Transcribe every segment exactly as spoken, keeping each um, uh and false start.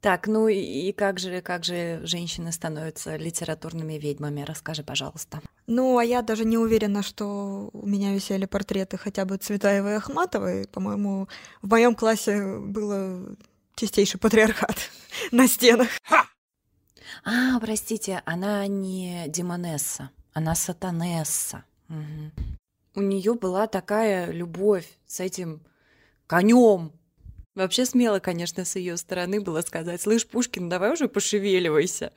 Так, ну и как же, как же женщины становятся литературными ведьмами? Расскажи, пожалуйста. Ну, а я даже не уверена, что у меня висели портреты хотя бы Цветаевой и Ахматовой. По-моему, в моем классе был чистейший патриархат на стенах. А, простите, она не демонесса, она сатанесса. Угу. У нее была такая любовь с этим конем. Вообще смело, конечно, с ее стороны было сказать: «Слышь, Пушкин, давай уже пошевеливайся».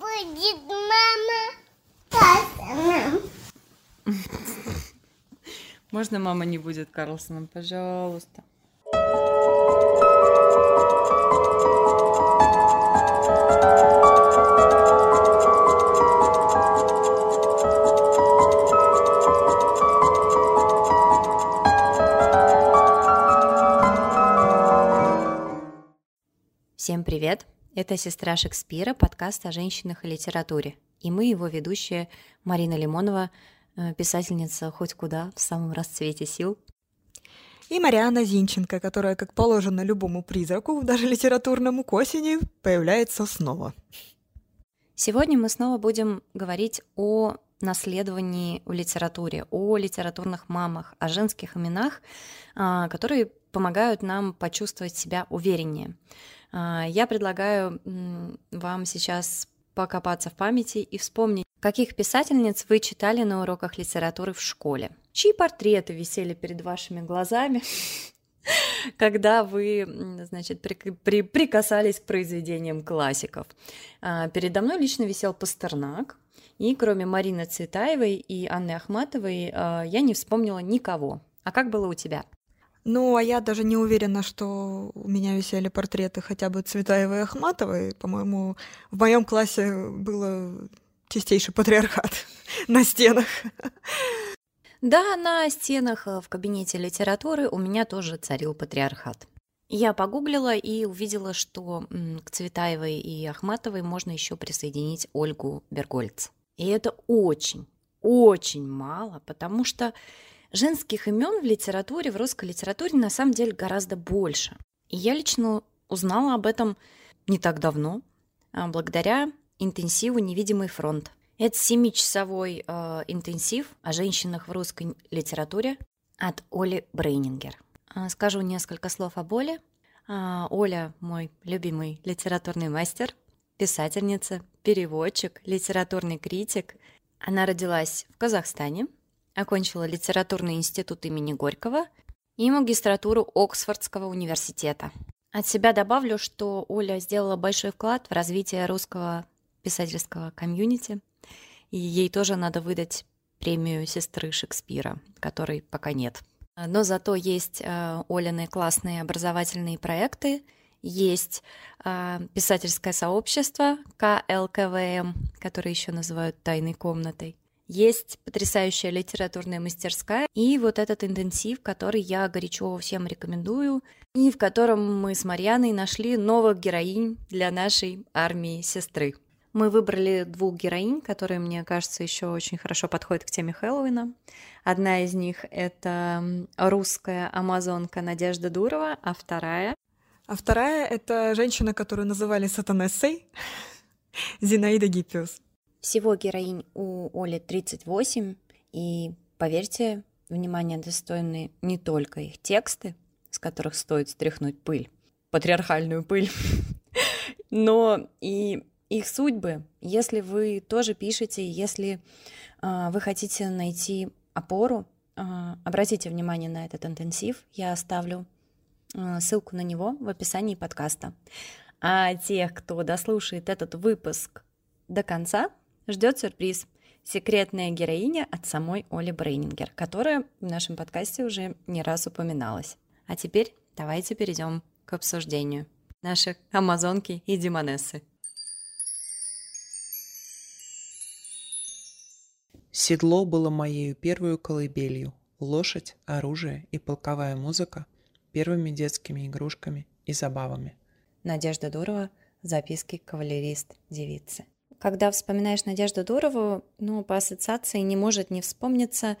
Будет мама, Карлсоном. Можно мама не будет Карлсоном, пожалуйста. Всем привет! Это «Сестра Шекспира», подкаст о женщинах и литературе. И мы его ведущие Марина Лимонова, писательница хоть куда, в самом расцвете сил. И Марьяна Зинченко, которая, как положено любому призраку, даже литературному, к осени появляется снова. Сегодня мы снова будем говорить о наследовании в литературе, о литературных мамах, о женских именах, которые помогают нам почувствовать себя увереннее. Я предлагаю вам сейчас покопаться в памяти и вспомнить, каких писательниц вы читали на уроках литературы в школе, чьи портреты висели перед вашими глазами, когда вы, значит, при, при, прикасались к произведениям классиков. Передо мной лично висел Пастернак, и кроме Марины Цветаевой и Анны Ахматовой я не вспомнила никого. А как было у тебя? Ну, а я даже не уверена, что у меня висели портреты хотя бы Цветаевой и Ахматовой. По-моему, в моем классе был чистейший патриархат на стенах. Да, на стенах в кабинете литературы у меня тоже царил патриархат. Я погуглила и увидела, что к Цветаевой и Ахматовой можно еще присоединить Ольгу Бергольц. И это очень, очень мало, потому что женских имен в литературе, в русской литературе, на самом деле гораздо больше. И я лично узнала об этом не так давно, благодаря интенсиву «Невидимый фронт». Это семичасовой э, интенсив о женщинах в русской литературе от Оли Брейнингер. Скажу несколько слов об Оле. Оля – мой любимый литературный мастер, писательница, переводчик, литературный критик. Она родилась в Казахстане, окончила Литературный институт имени Горького и магистратуру Оксфордского университета. От себя добавлю, что Оля сделала большой вклад в развитие русского писательского комьюнити, и ей тоже надо выдать премию «Сестры Шекспира», которой пока нет. Но зато есть Олины классные образовательные проекты, есть писательское сообщество ка эл ка вэ эм, которое еще называют «тайной комнатой». Есть потрясающая литературная мастерская и вот этот интенсив, который я горячо всем рекомендую, и в котором мы с Марьяной нашли новых героинь для нашей армии сестры. Мы выбрали двух героинь, которые, мне кажется, еще очень хорошо подходят к теме Хэллоуина. Одна из них — это русская амазонка Надежда Дурова, а вторая... А вторая — это женщина, которую называли сатанессой, Зинаида Гиппиус. Всего героинь у Оли тридцать восемь, и, поверьте, внимания достойны не только их тексты, с которых стоит стряхнуть пыль, патриархальную пыль, но и их судьбы. Если вы тоже пишете, если э, вы хотите найти опору, э, обратите внимание на этот интенсив, я оставлю э, ссылку на него в описании подкаста. А тех, кто дослушает этот выпуск до конца, ждет сюрприз – секретная героиня от самой Оли Брейнингер, которая в нашем подкасте уже не раз упоминалась. А теперь давайте перейдем к обсуждению наших амазонки и демонессы. Седло было моею первую колыбелью, лошадь, оружие и полковая музыка – первыми детскими игрушками и забавами. Надежда Дурова, записки кавалерист-девицы. Когда вспоминаешь Надежду Дурову, ну, по ассоциации не может не вспомниться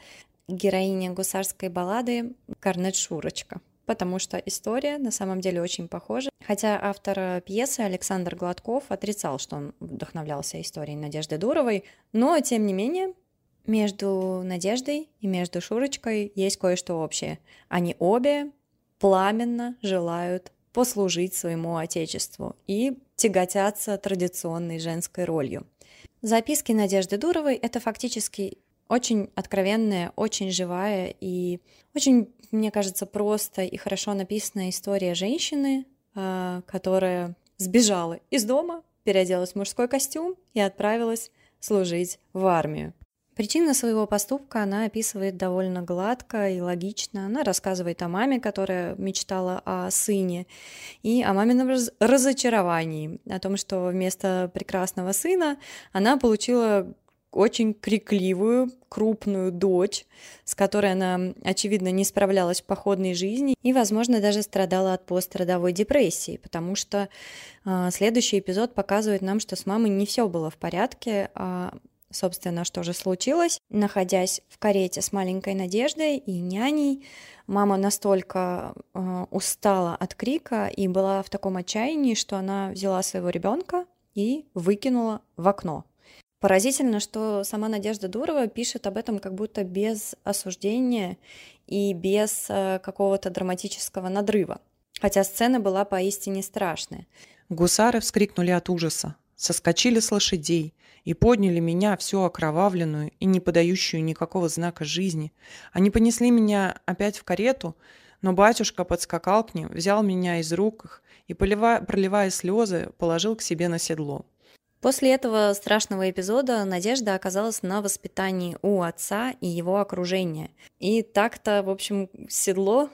героиня гусарской баллады «Корнет Шурочка». потому что история на самом деле очень похожа. Хотя автор пьесы Александр Гладков отрицал, что он вдохновлялся историей Надежды Дуровой, но, тем не менее, между Надеждой и между Шурочкой есть кое-что общее. Они обе пламенно желают послужить своему отечеству и тяготятся традиционной женской ролью. Записки Надежды Дуровой — это фактически очень откровенная, очень живая и очень, мне кажется, просто и хорошо написанная история женщины, которая сбежала из дома, переоделась в мужской костюм и отправилась служить в армию. Причину своего поступка она описывает довольно гладко и логично. Она рассказывает о маме, которая мечтала о сыне, и о мамином раз- разочаровании, о том, что вместо прекрасного сына она получила очень крикливую, крупную дочь, с которой она, очевидно, не справлялась в походной жизни и, возможно, даже страдала от пострадовой депрессии, потому что э, следующий эпизод показывает нам, что с мамой не все было в порядке, а собственно, что же случилось? Находясь в карете с маленькой Надеждой и няней, мама настолько э, устала от крика и была в таком отчаянии, что она взяла своего ребенка и выкинула в окно. Поразительно, что сама Надежда Дурова пишет об этом как будто без осуждения и без э, какого-то драматического надрыва, хотя сцена была поистине страшная. Гусары вскрикнули от ужаса, соскочили с лошадей и подняли меня, всю окровавленную и не подающую никакого знака жизни. Они понесли меня опять в карету, но батюшка подскакал к ним, взял меня из рук их и, поливая, проливая слезы, положил к себе на седло. После этого страшного эпизода Надежда оказалась на воспитании у отца и его окружения. И так-то, в общем, седло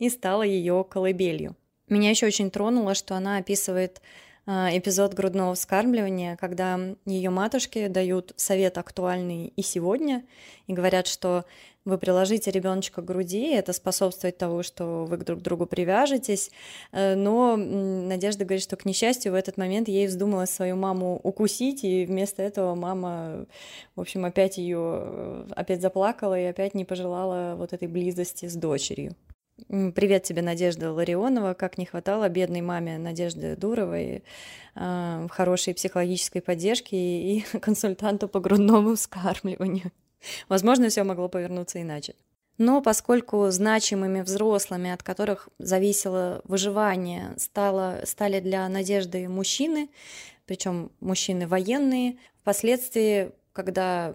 и стало ее колыбелью. Меня еще очень тронуло, что она описывает эпизод грудного вскармливания, когда ее матушки дают совет актуальный и сегодня, и говорят, что вы приложите ребеночка к груди, это способствует тому, что вы друг к другу привяжетесь, но Надежда говорит, что, к несчастью, в этот момент ей вздумалось свою маму укусить, и вместо этого мама, в общем, опять ее опять заплакала и опять не пожелала вот этой близости с дочерью. Привет тебе, Надежда Ларионова. Как не хватало бедной маме Надежды Дуровой э, хорошей психологической поддержки и консультанту по грудному вскармливанию. Возможно, все могло повернуться иначе. Но поскольку значимыми взрослыми, от которых зависело выживание, стало, стали для Надежды мужчины, причем мужчины военные, впоследствии, когда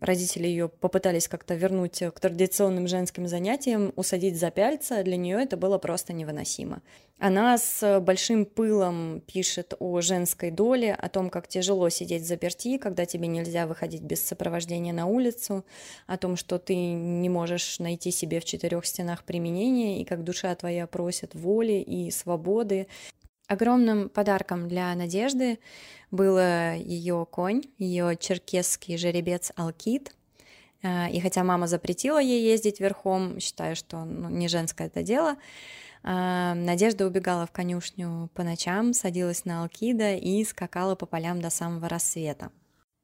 родители ее попытались как-то вернуть к традиционным женским занятиям, усадить за пяльца, для нее это было просто невыносимо. Она с большим пылом пишет о женской доле, о том, как тяжело сидеть заперти, когда тебе нельзя выходить без сопровождения на улицу, о том, что ты не можешь найти себе в четырех стенах применение, и как душа твоя просит воли и свободы. Огромным подарком для Надежды был ее конь, ее черкесский жеребец Алкид. И хотя мама запретила ей ездить верхом, считая, что ну, не женское это дело, Надежда убегала в конюшню по ночам, садилась на Алкида и скакала по полям до самого рассвета.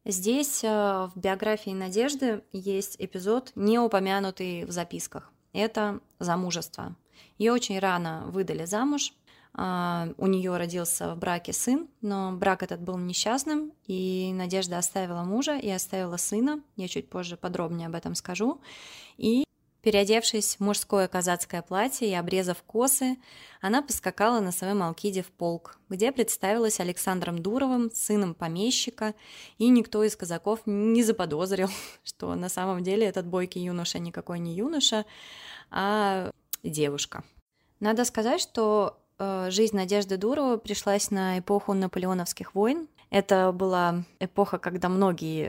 Здесь в биографии Надежды есть эпизод, не упомянутый в записках. Это замужество. Ее очень рано выдали замуж. У нее родился в браке сын, но брак этот был несчастным, и Надежда оставила мужа и оставила сына, я чуть позже подробнее об этом скажу, и, переодевшись в мужское казацкое платье и обрезав косы, она поскакала на своем Алкиде в полк, где представилась Александром Дуровым, сыном помещика, и никто из казаков не заподозрил, что на самом деле этот бойкий юноша никакой не юноша, а девушка. Надо сказать, что жизнь Надежды Дуровой пришлась на эпоху наполеоновских войн. Это была эпоха, когда многие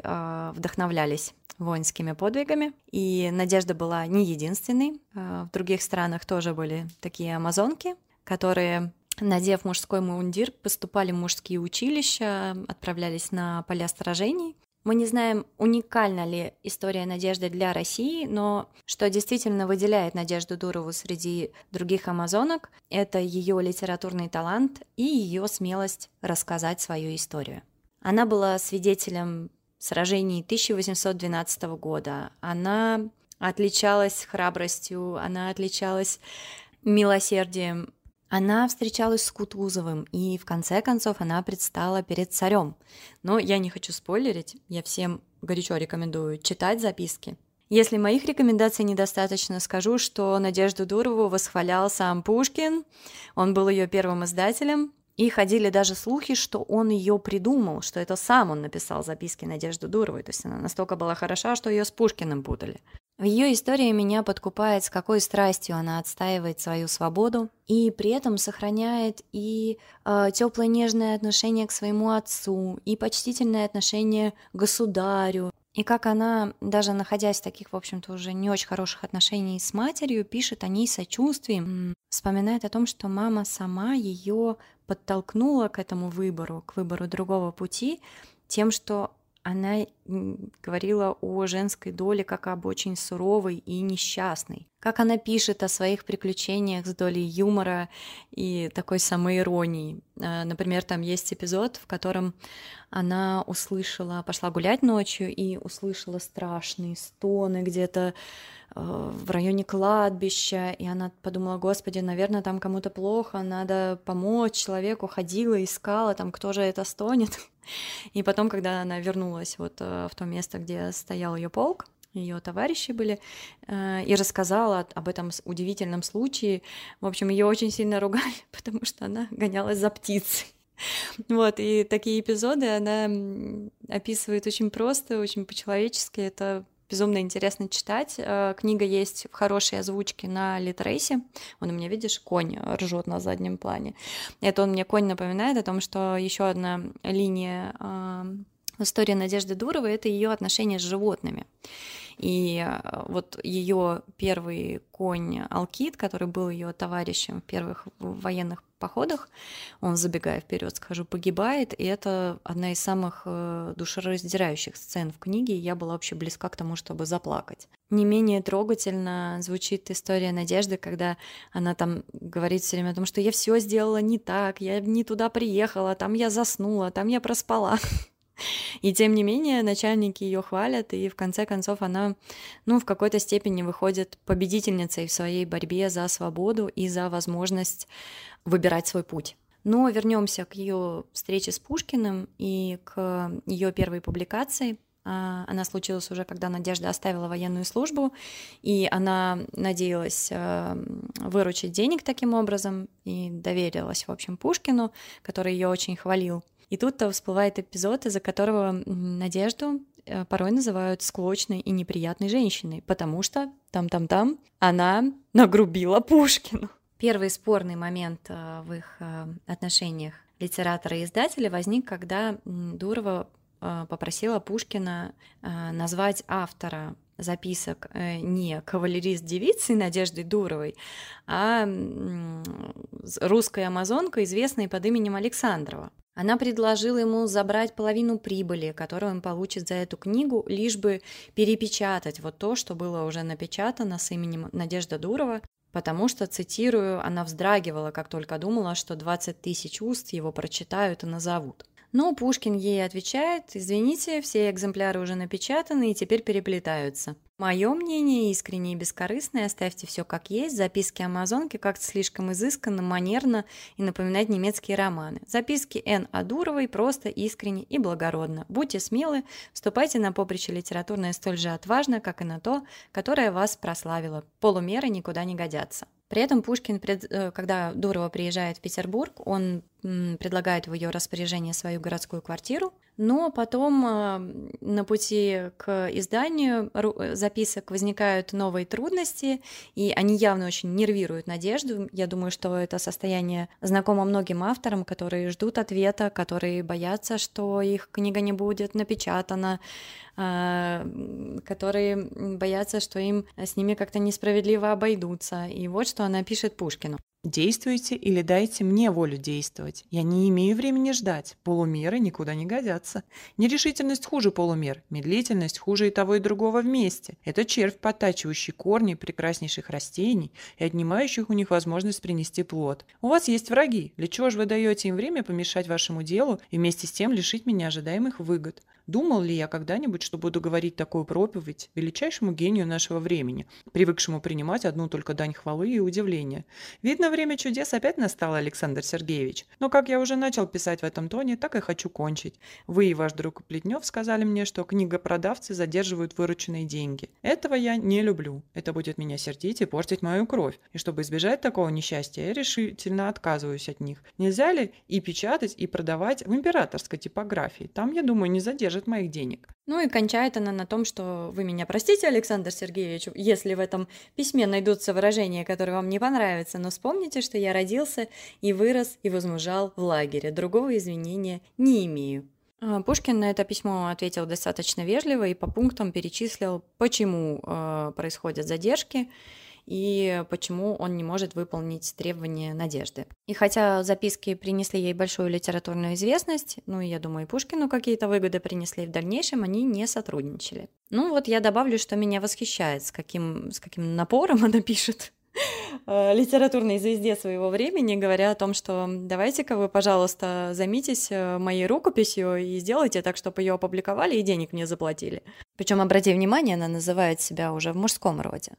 вдохновлялись воинскими подвигами, и Надежда была не единственной. В других странах тоже были такие амазонки, которые, надев мужской мундир, поступали в мужские училища, отправлялись на поля сражений. Мы не знаем, уникальна ли история Надежды для России, но что действительно выделяет Надежду Дурову среди других амазонок, это ее литературный талант и ее смелость рассказать свою историю. Она была свидетелем сражений тысяча восемьсот двенадцатого года, она отличалась храбростью, она отличалась милосердием. Она встречалась с Кутузовым, и в конце концов она предстала перед царем. Но я не хочу спойлерить, я всем горячо рекомендую читать записки. Если моих рекомендаций недостаточно, скажу, что Надежду Дурову восхвалял сам Пушкин, он был ее первым издателем, и ходили даже слухи, что он ее придумал, что это сам он написал записки Надежды Дуровой, то есть она настолько была хороша, что ее с Пушкиным путали. В ее истории меня подкупает, с какой страстью она отстаивает свою свободу и при этом сохраняет и э, теплое нежное отношение к своему отцу, и почтительное отношение к государю. И как она, даже находясь в таких, в общем-то, уже не очень хороших отношениях с матерью, пишет о ней сочувствием, вспоминает о том, что мама сама ее подтолкнула к этому выбору, к выбору другого пути, тем, что она говорила о женской доле как об очень суровой и несчастной. Как она пишет о своих приключениях с долей юмора и такой самоиронии. Например, там есть эпизод, в котором она услышала, пошла гулять ночью и услышала страшные стоны где-то в районе кладбища, и она подумала: «Господи, наверное, там кому-то плохо, надо помочь человеку», ходила, искала, там, кто же это стонет. И потом, когда она вернулась вот в то место, где стоял ее полк, ее товарищи были, и рассказала об этом удивительном случае. В общем, ее очень сильно ругали, потому что она гонялась за птицей. Вот, и такие эпизоды она описывает очень просто, очень по-человечески. Это безумно интересно читать. Книга есть в хорошей озвучке на Литресе. Он у меня, видишь, конь ржет на заднем плане. Это он мне, конь, напоминает о том, что еще одна линия истории Надежды Дуровой — это ее отношения с животными. И вот ее первый конь Алкид, который был ее товарищем в первых военных походах, он, забегая вперед, скажу, погибает, и это одна из самых душераздирающих сцен в книге, и я была вообще близка к тому, чтобы заплакать. Не менее трогательно звучит история Надежды, когда она там говорит все время о том, что я все сделала не так, я не туда приехала, там я заснула, там я проспала. И тем не менее начальники ее хвалят, и в конце концов она, ну, в какой-то степени выходит победительницей в своей борьбе за свободу и за возможность выбирать свой путь. Но вернемся к ее встрече с Пушкиным и к ее первой публикации. Она случилась уже, когда Надежда оставила военную службу, и она надеялась выручить денег таким образом, и доверилась, в общем, Пушкину, который ее очень хвалил. И тут-то всплывает эпизод, из-за которого Надежду порой называют склочной и неприятной женщиной, потому что там-там-там она нагрубила Пушкину. Первый спорный момент в их отношениях литератора и издателя возник, когда Дурова попросила Пушкина назвать автора записок не кавалерист девицей Надеждой Дуровой, а русской амазонкой, известной под именем Александрова. Она предложила ему забрать половину прибыли, которую он получит за эту книгу, лишь бы перепечатать вот то, что было уже напечатано с именем Надежда Дурова, потому что, цитирую, она вздрагивала, как только думала, что двадцать тысяч уст его прочитают и назовут. Но Пушкин ей отвечает: «Извините, все экземпляры уже напечатаны и теперь переплетаются. Мое мнение искреннее и бескорыстное, оставьте все как есть, записки амазонки как-то слишком изысканно, манерно и напоминают немецкие романы. Записки Н. А. Дуровой просто, искренне и благородно. Будьте смелы, вступайте на поприще литературное столь же отважно, как и на то, которое вас прославило. Полумеры никуда не годятся». При этом Пушкин, когда Дурова приезжает в Петербург, он предлагает в ее распоряжение свою городскую квартиру, но потом на пути к изданию записок возникают новые трудности, и они явно очень нервируют Надежду. Я думаю, что это состояние знакомо многим авторам, которые ждут ответа, которые боятся, что их книга не будет напечатана, которые боятся, что им с ними как-то несправедливо обойдутся. И вот что она пишет Пушкину. Действуйте или дайте мне волю действовать. Я не имею времени ждать. Полумеры никуда не годятся. Нерешительность хуже полумер. Медлительность хуже и того, и другого вместе. Это червь, подтачивающий корни прекраснейших растений и отнимающих у них возможность принести плод. У вас есть враги. Для чего же вы даете им время помешать вашему делу и вместе с тем лишить меня ожидаемых выгод? Думал ли я когда-нибудь, что буду говорить такую проповедь величайшему гению нашего времени, привыкшему принимать одну только дань хвалы и удивления? Видно, время чудес опять настало, Александр Сергеевич. Но как я уже начал писать в этом тоне, так и хочу кончить. Вы и ваш друг Плетнев сказали мне, что книгопродавцы задерживают вырученные деньги. Этого я не люблю. Это будет меня сердить и портить мою кровь. И чтобы избежать такого несчастья, я решительно отказываюсь от них. Нельзя ли и печатать, и продавать в императорской типографии? Там, я думаю, не задержат моих денег. Ну и кончает она на том, что вы меня простите, Александр Сергеевич, если в этом письме найдутся выражения, которые вам не понравятся, но вспомните, что я родился и вырос и возмужал в лагере. Другого извинения не имею. Пушкин на это письмо ответил достаточно вежливо и по пунктам перечислил, почему э, происходят задержки и почему он не может выполнить требования Надежды. И хотя записки принесли ей большую литературную известность, ну и, я думаю, и Пушкину какие-то выгоды принесли в дальнейшем, они не сотрудничали. Ну вот я добавлю, что меня восхищает, с каким, с каким напором она пишет литературной звезде своего времени, говоря о том, что давайте-ка вы, пожалуйста, займитесь моей рукописью и сделайте так, чтобы ее опубликовали и денег мне заплатили. Причем, обрати внимание, она называет себя уже в мужском роде.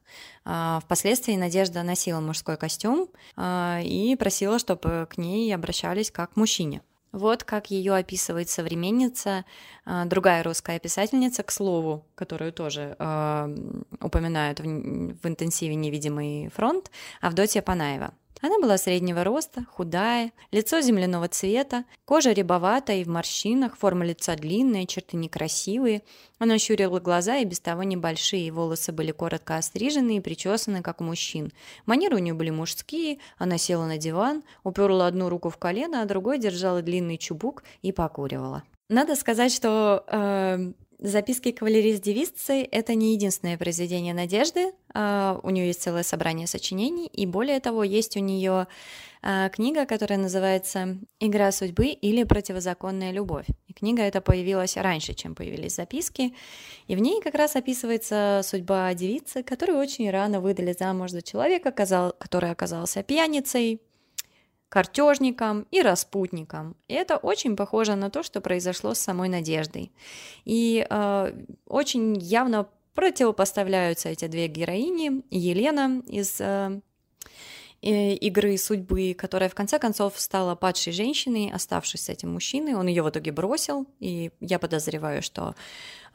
Впоследствии Надежда носила мужской костюм и просила, чтобы к ней обращались как к мужчине. Вот как ее описывает современница, другая русская писательница, к слову, которую тоже э, упоминают в, в интенсиве «Невидимый фронт», Авдотья Панаева. Она была среднего роста, худая, лицо земляного цвета, кожа рябоватая и в морщинах, форма лица длинная, черты некрасивые. Она щурила глаза и без того небольшие, волосы были коротко острижены и причесаны, как у мужчин. Манеры у нее были мужские, она села на диван, уперла одну руку в колено, а другой держала длинный чубук и покуривала. Надо сказать, что... Э- Записки кавалерист-девицы – это не единственное произведение Надежды. У нее есть целое собрание сочинений, и более того, есть у нее книга, которая называется «Игра судьбы» или «Противозаконная любовь». И книга эта появилась раньше, чем появились записки, и в ней как раз описывается судьба девицы, которую очень рано выдали замуж за человека, который оказался пьяницей, картежником и распутником. И это очень похоже на то, что произошло с самой Надеждой. И э, очень явно противопоставляются эти две героини. Елена из э, «Игры судьбы», которая в конце концов стала падшей женщиной, оставшись с этим мужчиной. Он ее в итоге бросил, и я подозреваю, что э,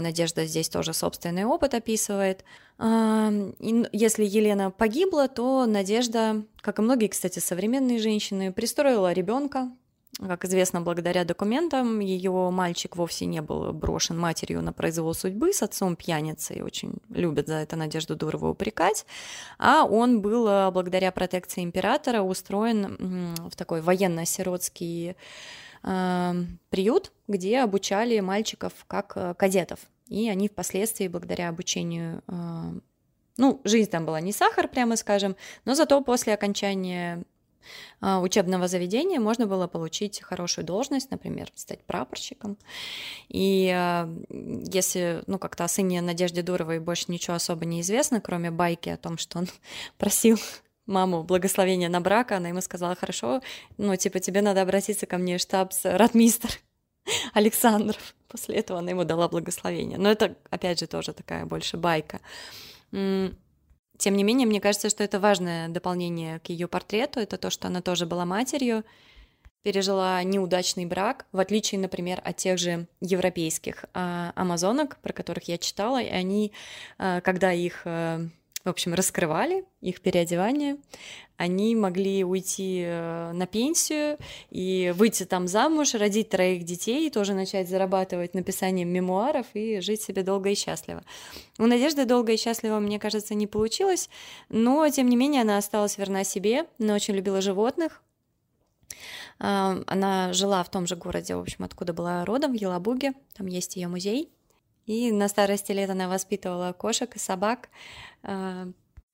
Надежда здесь тоже собственный опыт описывает. Если Елена погибла, то Надежда, как и многие, кстати, современные женщины, пристроила ребенка. Как известно, благодаря документам, ее мальчик вовсе не был брошен матерью на произвол судьбы, с отцом пьяницей, очень любят за это Надежду Дурову упрекать, а он был, благодаря протекции императора, устроен в такой военно-сиротский э, приют, где обучали мальчиков как кадетов. И они впоследствии, благодаря обучению, ну, жизнь там была не сахар, прямо скажем, но зато после окончания учебного заведения можно было получить хорошую должность, например, стать прапорщиком. И если, ну, как-то о сыне Надежде Дуровой больше ничего особо не известно, кроме байки о том, что он просил маму благословения на брак, она ему сказала: хорошо, ну, типа, тебе надо обратиться ко мне в штабс-ротмистр Александров. После этого она ему дала благословение. Но это, опять же, тоже такая больше байка. Тем не менее, мне кажется, что это важное дополнение к ее портрету. Это то, что она тоже была матерью, пережила неудачный брак, в отличие, например, от тех же европейских амазонок, про которых я читала. И они, когда их, в общем, раскрывали, их переодевание, они могли уйти на пенсию и выйти там замуж, родить троих детей, тоже начать зарабатывать написанием мемуаров и жить себе долго и счастливо. У Надежды долго и счастливо, мне кажется, не получилось, но, тем не менее, она осталась верна себе, она очень любила животных. Она жила в том же городе, в общем, откуда была родом, в Елабуге, там есть ее музей. И на старости лет она воспитывала кошек и собак.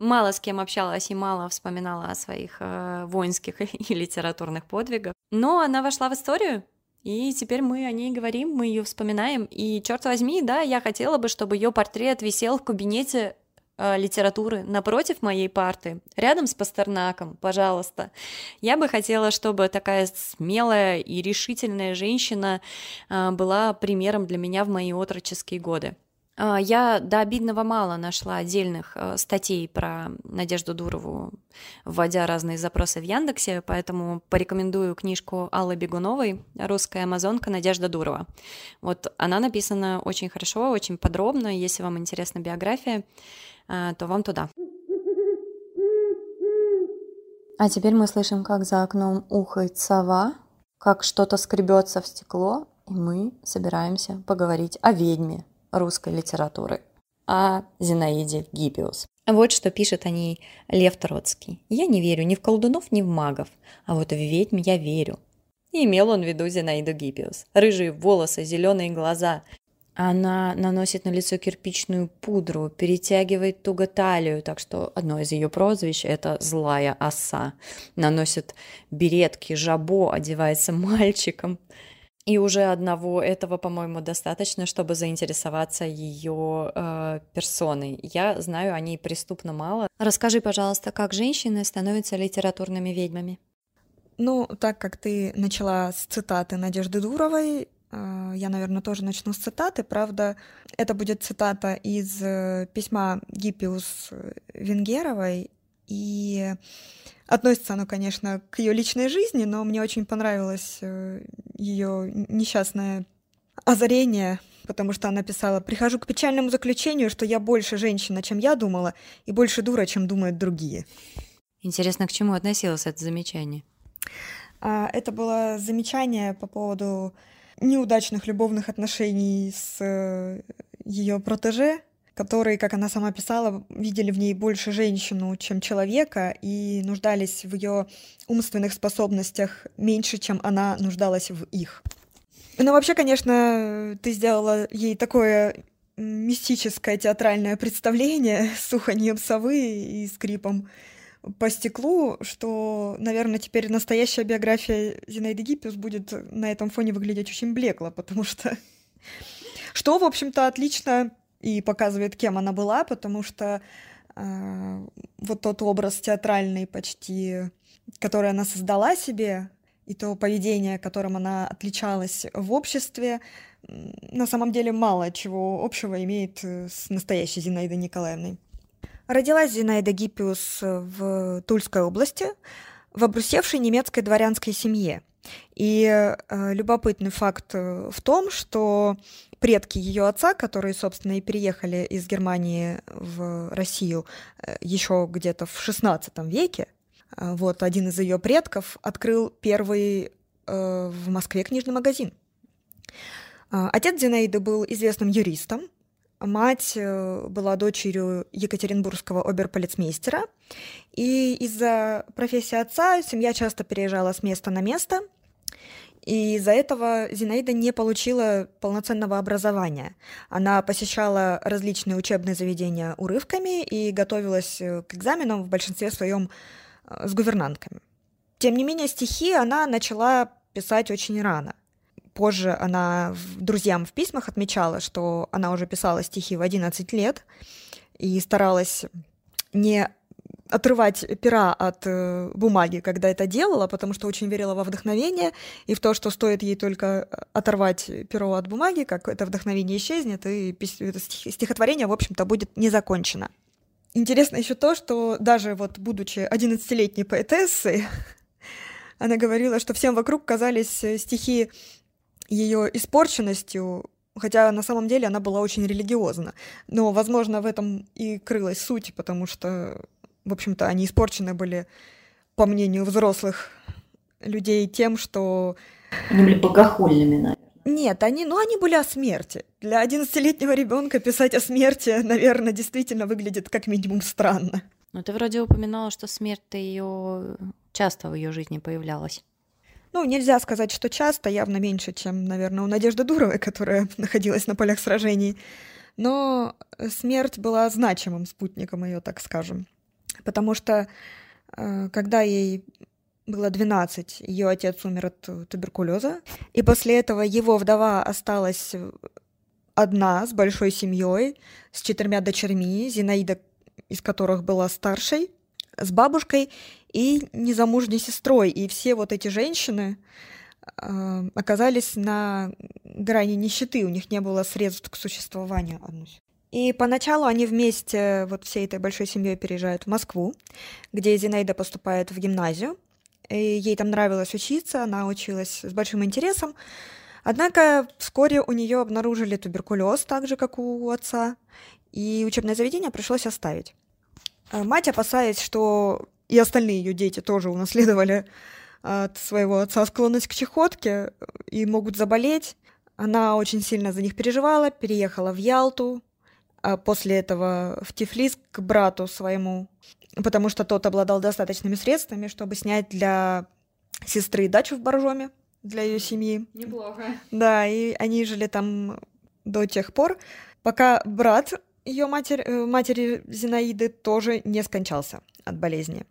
Мало с кем общалась и мало вспоминала о своих э, воинских и литературных подвигах. Но она вошла в историю, и теперь мы о ней говорим, мы ее вспоминаем. И, черт возьми, да, я хотела бы, чтобы ее портрет висел в кабинете э, литературы напротив моей парты, рядом с Пастернаком, пожалуйста. Я бы хотела, чтобы такая смелая и решительная женщина э, была примером для меня в мои отроческие годы. Я до обидного мало нашла отдельных статей про Надежду Дурову, вводя разные запросы в Яндексе, поэтому порекомендую книжку Аллы Бегуновой «Русская амазонка. Надежда Дурова». Вот она написана очень хорошо, очень подробно. Если вам интересна биография, то вам туда. А теперь мы слышим, как за окном ухает сова, как что-то скребется в стекло, и мы собираемся поговорить о ведьме русской литературы, о Зинаиде Гиппиус. Вот что пишет о ней Лев Троцкий. «Я не верю ни в колдунов, ни в магов, а вот в ведьм я верю». И имел он в виду Зинаиду Гиппиус. Рыжие волосы, зеленые глаза. Она наносит на лицо кирпичную пудру, перетягивает туго талию, так что одно из ее прозвищ – это «злая оса». Наносит беретки, жабо, одевается мальчиком. И уже одного этого, по-моему, достаточно, чтобы заинтересоваться ее э, персоной. Я знаю о ней преступно мало. Расскажи, пожалуйста, как женщины становятся литературными ведьмами? Ну, так как ты начала с цитаты Надежды Дуровой, э, я, наверное, тоже начну с цитаты. Правда, это будет цитата из письма Гиппиус Венгеровой, и относится оно, конечно, к ее личной жизни, но мне очень понравилось ее несчастное озарение, потому что она писала: «Прихожу к печальному заключению, что я больше женщина, чем я думала, и больше дура, чем думают другие». Интересно, к чему относилось это замечание? Это было замечание по поводу неудачных любовных отношений с ее протеже, которые, как она сама писала, видели в ней больше женщину, чем человека, и нуждались в ее умственных способностях меньше, чем она нуждалась в их. Ну, вообще, конечно, ты сделала ей такое мистическое театральное представление с уханьем совы и скрипом по стеклу, что, наверное, теперь настоящая биография Зинаиды Гиппиус будет на этом фоне выглядеть очень блекло, потому что... Что, в общем-то, отлично... и показывает, кем она была, потому что э, вот тот образ театральный почти, который она создала себе, и то поведение, которым она отличалась в обществе, на самом деле мало чего общего имеет с настоящей Зинаидой Николаевной. Родилась Зинаида Гиппиус в Тульской области, в обрусевшей немецкой дворянской семье. И э, любопытный факт в том, что предки ее отца, которые, собственно, и переехали из Германии в Россию э, еще где-то в шестнадцатом веке, э, вот один из ее предков открыл первый э, в Москве книжный магазин. Э, отец Зинаиды был известным юристом, мать э, была дочерью екатеринбургского оберполицмейстера, и из-за профессии отца семья часто переезжала с места на место. И из-за этого Зинаида не получила полноценного образования. Она посещала различные учебные заведения урывками и готовилась к экзаменам в большинстве своем с гувернантками. Тем не менее, стихи она начала писать очень рано. Позже она друзьям в письмах отмечала, что она уже писала стихи в одиннадцать лет и старалась не отрывать пера от э, бумаги, когда это делала, потому что очень верила во вдохновение и в то, что стоит ей только оторвать перо от бумаги, как это вдохновение исчезнет, и пис... это стихотворение, в общем-то, будет не закончено. Интересно еще то, что даже вот будучи одиннадцатилетней поэтессой, она говорила, что всем вокруг казались стихи ее испорченностью, хотя на самом деле она была очень религиозна. Но, возможно, в этом и крылась суть, потому что в общем-то, они испорчены были, по мнению взрослых людей, тем, что... Они были богохульными, наверное. Нет, они, ну, они были о смерти. Для одиннадцатилетнего ребенка писать о смерти, наверное, действительно выглядит как минимум странно. Но ты вроде упоминала, что смерть-то ее часто в ее жизни появлялась. Ну, нельзя сказать, что часто, явно меньше, чем, наверное, у Надежды Дуровой, которая находилась на полях сражений. Но смерть была значимым спутником ее, так скажем. потому что когда ей было двенадцать, ее отец умер от туберкулеза, и после этого его вдова осталась одна с большой семьей, с четырьмя дочерьми, Зинаида, из которых была старшей, с бабушкой и незамужней сестрой. И все вот эти женщины э, оказались на грани нищеты, у них не было средств к существованию. И поначалу они вместе, вот всей этой большой семьей, переезжают в Москву, где Зинаида поступает в гимназию. И ей там нравилось учиться, она училась с большим интересом. Однако вскоре у нее обнаружили туберкулез, так же, как у отца, и учебное заведение пришлось оставить. Мать, опасаясь, что и остальные ее дети тоже унаследовали от своего отца склонность к чахотке и могут заболеть, она очень сильно за них переживала, переехала в Ялту, а после этого в Тифлис к брату своему, потому что тот обладал достаточными средствами, чтобы снять для сестры дачу в Боржоме для ее семьи. Неплохо. Да, и они жили там до тех пор, пока брат ее матери, матери Зинаиды тоже не скончался от болезни.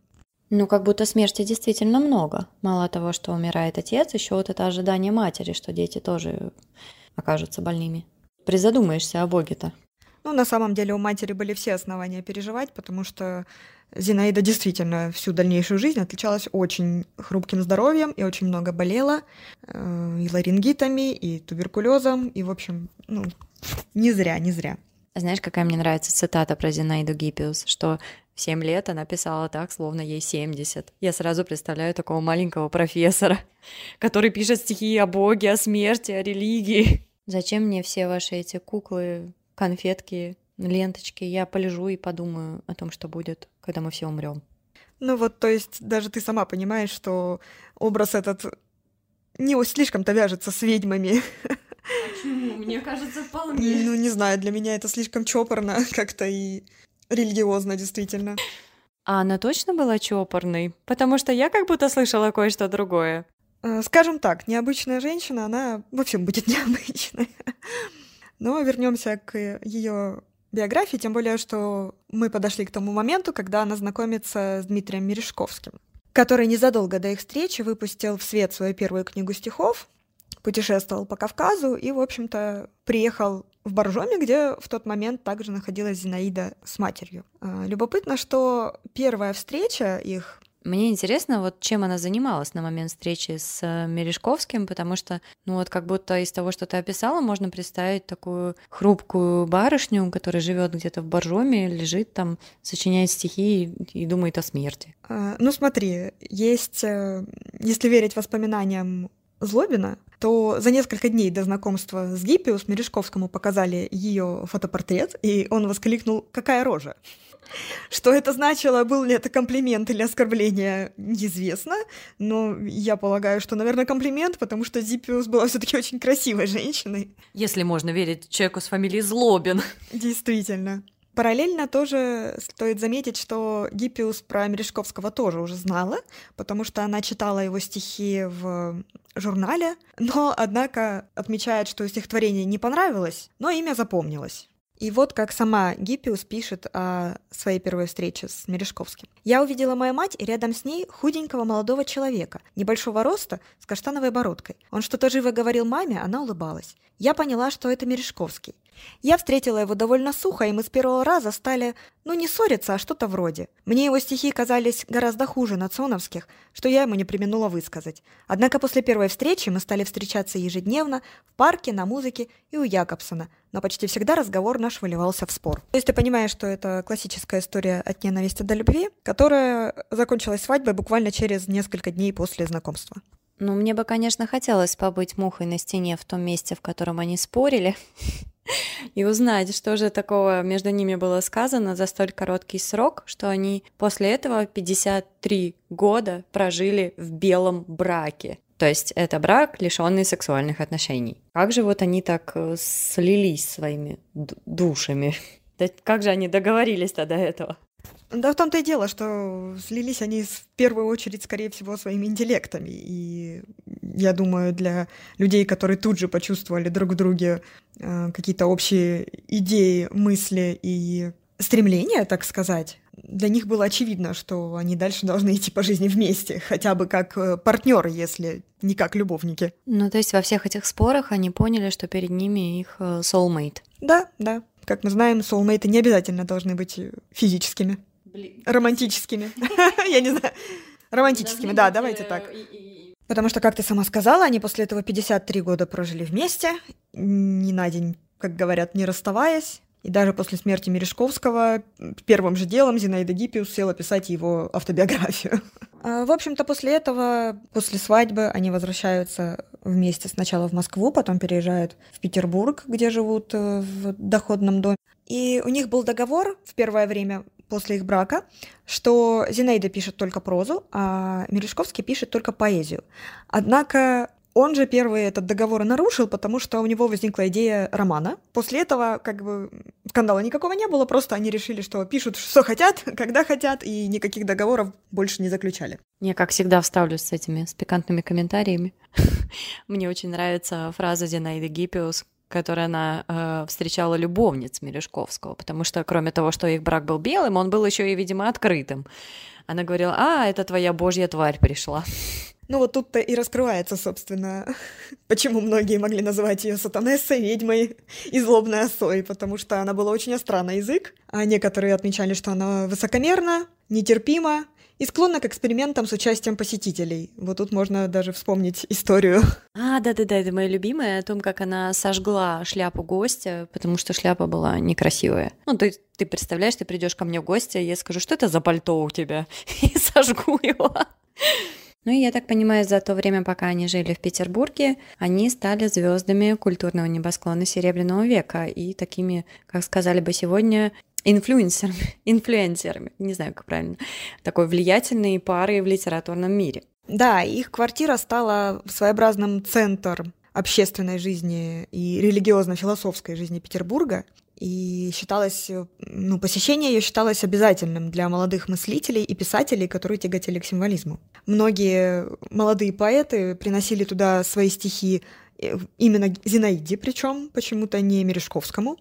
Ну, как будто смерти действительно много. Мало того, что умирает отец, еще вот это ожидание матери, что дети тоже окажутся больными. Призадумаешься о Боге-то. Ну, на самом деле у матери были все основания переживать, потому что Зинаида действительно всю дальнейшую жизнь отличалась очень хрупким здоровьем и очень много болела и ларингитами, и туберкулезом, и, в общем, ну, не зря, не зря. Знаешь, какая мне нравится цитата про Зинаиду Гиппиус, что в семь лет она писала так, словно ей семьдесят. Я сразу представляю такого маленького профессора, который пишет стихи о Боге, о смерти, о религии. Зачем мне все ваши эти куклы, конфетки, ленточки? Я полежу и подумаю о том, что будет, когда мы все умрем. Ну вот, то есть даже ты сама понимаешь, что образ этот не слишком-то вяжется с ведьмами. Почему? Мне кажется, вполне. Ну, не знаю, для меня это слишком чопорно как-то и религиозно, действительно. А она точно была чопорной? Потому что я как будто слышала кое-что другое. Скажем так, необычная женщина, она во всем будет необычной. Но вернемся к ее биографии, тем более, что мы подошли к тому моменту, когда она знакомится с Дмитрием Мережковским, который незадолго до их встречи выпустил в свет свою первую книгу стихов, путешествовал по Кавказу и, в общем-то, приехал в Боржоми, где в тот момент также находилась Зинаида с матерью. Любопытно, что первая встреча их... Мне интересно, вот чем она занималась на момент встречи с Мережковским, потому что, ну вот как будто из того, что ты описала, можно представить такую хрупкую барышню, которая живет где-то в Боржоме, лежит там, сочиняет стихи и, и думает о смерти. Ну смотри, есть, если верить воспоминаниям Злобина, то за несколько дней до знакомства с Гиппиус Мережковскому показали ее фотопортрет, и он воскликнул: «Какая рожа!». Что это значило, был ли это комплимент или оскорбление, неизвестно, но я полагаю, что, наверное, комплимент, потому что Гиппиус была все-таки очень красивой женщиной. Если можно верить человеку с фамилией Злобин. Действительно. Параллельно тоже стоит заметить, что Гиппиус про Мережковского тоже уже знала, потому что она читала его стихи в журнале, но, однако, отмечает, что стихотворение не понравилось, но имя запомнилось. И вот как сама Гиппиус пишет о своей первой встрече с Мережковским. «Я увидела мою мать и рядом с ней худенького молодого человека, небольшого роста, с каштановой бородкой. Он что-то живо говорил маме, она улыбалась. Я поняла, что это Мережковский. Я встретила его довольно сухо, и мы с первого раза стали, ну, не ссориться, а что-то вроде. Мне его стихи казались гораздо хуже нацоновских, что я ему не преминула высказать. Однако после первой встречи мы стали встречаться ежедневно в парке, на музыке и у Якобсона, но почти всегда разговор наш выливался в спор». То есть ты понимаешь, что это классическая история от ненависти до любви, которая закончилась свадьбой буквально через несколько дней после знакомства. Ну, мне бы, конечно, хотелось побыть мухой на стене в том месте, в котором они спорили, и узнать, что же такого между ними было сказано за столь короткий срок, что они после этого пятьдесят три года прожили в белом браке. То есть это брак, лишённый сексуальных отношений. Как же вот они так слились своими душами? Как же они договорились-то до этого? Да в том-то и дело, что слились они в первую очередь, скорее всего, своими интеллектами. И я думаю, для людей, которые тут же почувствовали друг в друге какие-то общие идеи, мысли и стремления, так сказать, для них было очевидно, что они дальше должны идти по жизни вместе, хотя бы как партнеры, если не как любовники. Ну, то есть во всех этих спорах они поняли, что перед ними их soulmate. Да, да. Как мы знаем, soulmate'ы не обязательно должны быть физическими. Блин. Романтическими. Я не знаю. Романтическими, да, давайте так. Потому что, как ты сама сказала, они после этого пятьдесят три года прожили вместе, ни на день, как говорят, не расставаясь. И даже после смерти Мережковского первым же делом Зинаида Гиппиус села писать его автобиографию. В общем-то, после этого, после свадьбы, они возвращаются вместе сначала в Москву, потом переезжают в Петербург, где живут в доходном доме. И у них был договор в первое время после их брака, что Зинаида пишет только прозу, а Мережковский пишет только поэзию. Однако он же первый этот договор нарушил, потому что у него возникла идея романа. После этого как бы скандала никакого не было, просто они решили, что пишут, что хотят, когда хотят, и никаких договоров больше не заключали. Я, как всегда, вставлюсь с этими, с пикантными комментариями. Мне очень нравится фраза Зинаиды Гиппиус, которой она э, встречала любовниц Мережковского, потому что, кроме того, что их брак был белым, он был еще и, видимо, открытым. Она говорила: «А, это твоя божья тварь пришла». Ну вот тут-то и раскрывается, собственно, почему многие могли называть ее сатанессой, ведьмой и злобной осой, потому что она была очень остра на язык, а некоторые отмечали, что она высокомерна, нетерпима и склонна к экспериментам с участием посетителей. Вот тут можно даже вспомнить историю. А, да-да-да, это моя любимая, о том, как она сожгла шляпу гостя, потому что шляпа была некрасивая. Ну, то есть ты представляешь, ты придешь ко мне в гости, я скажу, что это за пальто у тебя, и сожгу его. Ну и, я так понимаю, за то время, пока они жили в Петербурге, они стали звездами культурного небосклона Серебряного века и такими, как сказали бы сегодня, инфлюенсерами, инфлюенсерами, не знаю, как правильно, такой влиятельной парой в литературном мире. Да, их квартира стала своеобразным центром общественной жизни и религиозно-философской жизни Петербурга. И считалось, ну, посещение ее считалось обязательным для молодых мыслителей и писателей, которые тяготели к символизму. Многие молодые поэты приносили туда свои стихи, именно Зинаиде, причем почему-то не Мережковскому,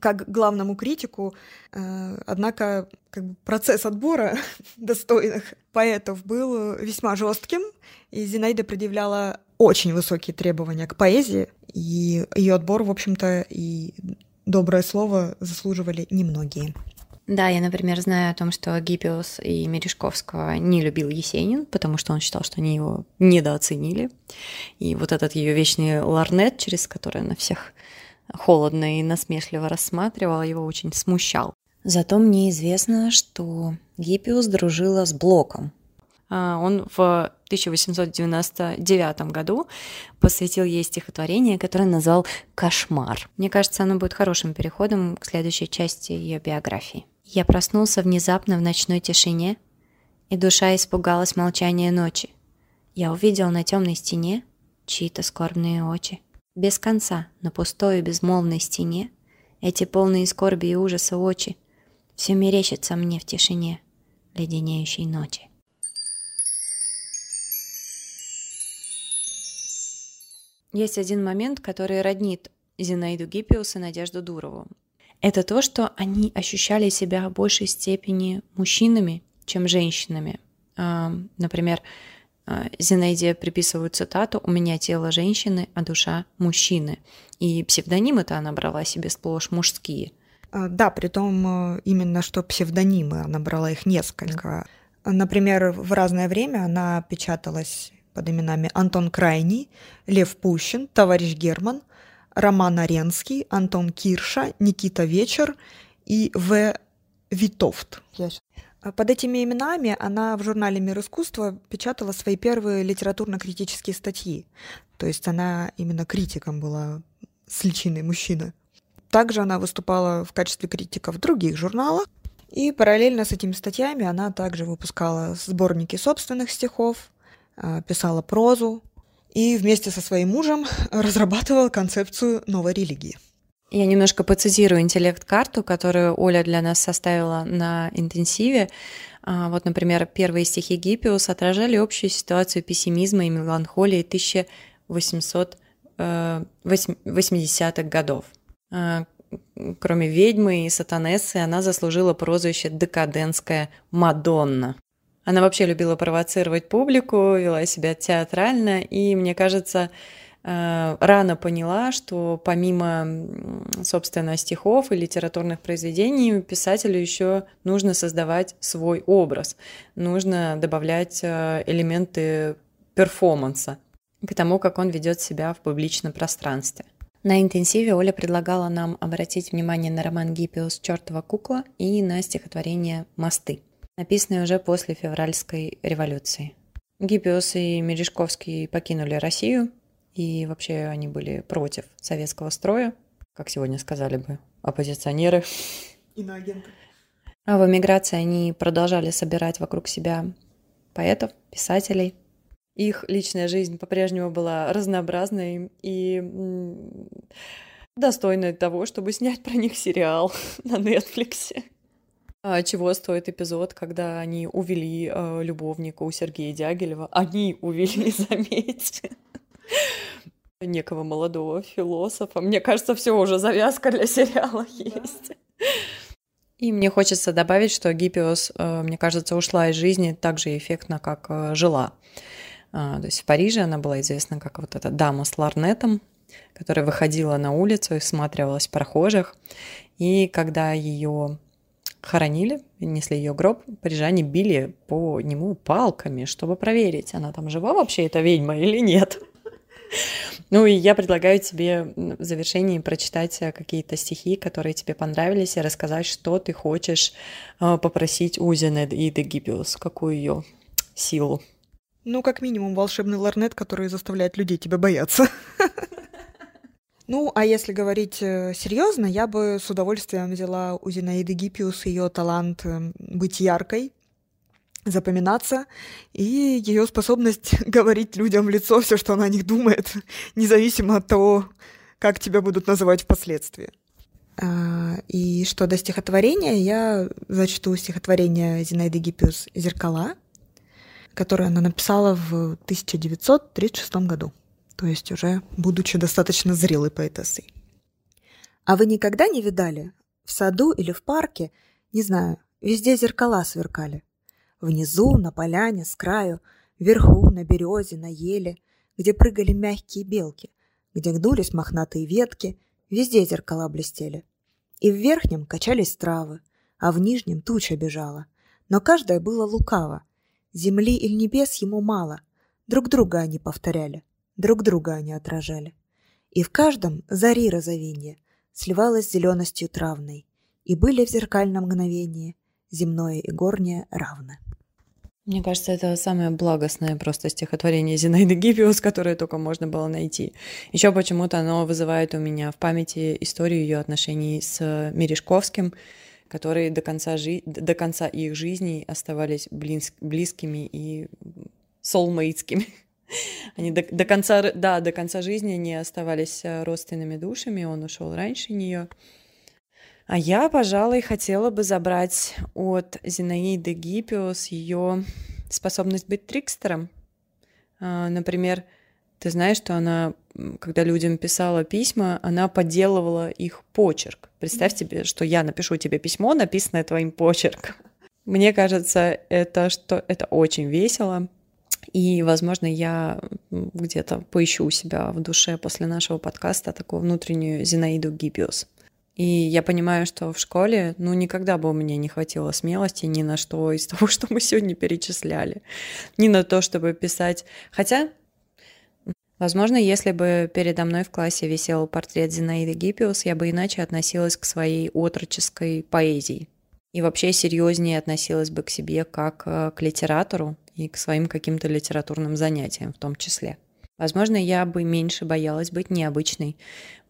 как главному критику. Однако как бы процесс отбора достойных поэтов был весьма жестким, и Зинаида предъявляла очень высокие требования к поэзии, и ее отбор, в общем-то, и доброе слово заслуживали немногие. Да, я, например, знаю о том, что Гиппиус и Мережковского не любил Есенин, потому что он считал, что они его недооценили. И вот этот ее вечный лорнет, через который она всех холодно и насмешливо рассматривала, его очень смущал. Зато мне известно, что Гиппиус дружила с Блоком. Он в тысяча восемьсот девяносто девятом году посвятил ей стихотворение, которое назвал «Кошмар». Мне кажется, оно будет хорошим переходом к следующей части ее биографии. «Я проснулся внезапно в ночной тишине, и душа испугалась молчания ночи. Я увидел на темной стене чьи-то скорбные очи. Без конца, на пустой и безмолвной стене эти полные скорби и ужаса очи все мерещатся мне в тишине леденеющей ночи». Есть один момент, который роднит Зинаиду Гиппиус и Надежду Дурову. Это то, что они ощущали себя в большей степени мужчинами, чем женщинами. Например, Зинаиде приписывают цитату «У меня тело женщины, а душа мужчины». И псевдонимы-то она брала себе сплошь мужские. Да, притом именно что псевдонимы, она брала их несколько. Например, в разное время она печаталась под именами Антон Крайний, Лев Пущин, товарищ Герман, Роман Оренский, Антон Кирша, Никита Вечер и В. Витовт. Под этими именами она в журнале «Мир искусства» печатала свои первые литературно-критические статьи. То есть она именно критиком была с личиной мужчины. Также она выступала в качестве критика в других журналах. И параллельно с этими статьями она также выпускала сборники собственных стихов, писала прозу и вместе со своим мужем разрабатывала концепцию новой религии. Я немножко поцитирую интеллект-карту, которую Оля для нас составила на интенсиве. Вот, например, первые стихи Гиппиус отражали общую ситуацию пессимизма и меланхолии тысяча восьмисотых восьмидесятых годов. кроме ведьмы и сатанессы, она заслужила прозвище «декадентская Мадонна». Она вообще любила провоцировать публику, вела себя театрально, и, мне кажется, рано поняла, что помимо, собственно, стихов и литературных произведений, писателю еще нужно создавать свой образ, нужно добавлять элементы перформанса к тому, как он ведет себя в публичном пространстве. На интенсиве Оля предлагала нам обратить внимание на роман Гиппиус «Чёртова кукла» и на стихотворение «Мосты», написанное уже после февральской революции. Гиппиус и Мережковский покинули Россию, и вообще они были против советского строя, как сегодня сказали бы оппозиционеры. Иноагенты. А в эмиграции они продолжали собирать вокруг себя поэтов, писателей. Их личная жизнь по-прежнему была разнообразной и достойной того, чтобы снять про них сериал на Нетфликсе. Чего стоит эпизод, когда они увели любовника у Сергея Дягилева. Они увели, заметьте. Некого молодого философа. Мне кажется, все уже завязка для сериала есть. И мне хочется добавить, что Гиппиус, мне кажется, ушла из жизни так же эффектно, как жила. То есть в Париже она была известна как вот эта дама с лорнетом, которая выходила на улицу и всматривалась в прохожих. И когда ее хоронили, несли ее гроб, парижане били по нему палками, чтобы проверить, она там жива вообще, эта ведьма, или нет. Ну и я предлагаю тебе в завершении прочитать какие-то стихи, которые тебе понравились, и рассказать, что ты хочешь попросить у Зинаиды Гиппиус, какую ее силу. Ну, как минимум, волшебный лорнет, который заставляет людей тебя бояться. Ну, а если говорить серьезно, я бы с удовольствием взяла у Зинаиды Гиппиус ее талант быть яркой, запоминаться, и ее способность говорить людям в лицо все, что она о них думает, независимо от того, как тебя будут называть впоследствии. И что до стихотворения, я зачту стихотворение Зинаиды Гиппиус «Зеркала», которое она написала в тысяча девятьсот тридцать шестом году, то есть уже будучи достаточно зрелой поэтессой. А вы никогда не видали? В саду или в парке, не знаю, везде зеркала сверкали. Внизу, на поляне, с краю, вверху, на березе, на еле, где прыгали мягкие белки, где гнулись мохнатые ветки, везде зеркала блестели. И в верхнем качались травы, а в нижнем туча бежала, но каждая была лукава. Земли или небес ему мало, друг друга они повторяли, друг друга они отражали. И в каждом зари розовенье сливалось с зеленостью травной, и были в зеркальном мгновении земное и горнее равны. Мне кажется, это самое благостное просто стихотворение Зинаиды Гиппиус, которое только можно было найти. Еще почему-то оно вызывает у меня в памяти историю ее отношений с Мережковским, которые до конца, жи... до конца их жизни оставались близ... близкими и soulmate'скими. Они до... До, конца... Да, до конца жизни не оставались родственными душами, он ушел раньше нее. А я, пожалуй, хотела бы забрать от Зинаиды Гиппиус ее способность быть трикстером. Например, ты знаешь, что она, когда людям писала письма, она подделывала их почерк. Представь себе, что я напишу тебе письмо, написанное твоим почерком. Мне кажется, это, что, это очень весело. И, возможно, я где-то поищу у себя в душе после нашего подкаста такую внутреннюю Зинаиду Гиппиус. И я понимаю, что в школе, ну, никогда бы у меня не хватило смелости ни на что из того, что мы сегодня перечисляли. Ни на то, чтобы писать. Хотя... Возможно, если бы передо мной в классе висел портрет Зинаиды Гиппиус, я бы иначе относилась к своей отроческой поэзии. И вообще серьезнее относилась бы к себе как к литератору и к своим каким-то литературным занятиям в том числе. Возможно, я бы меньше боялась быть необычной,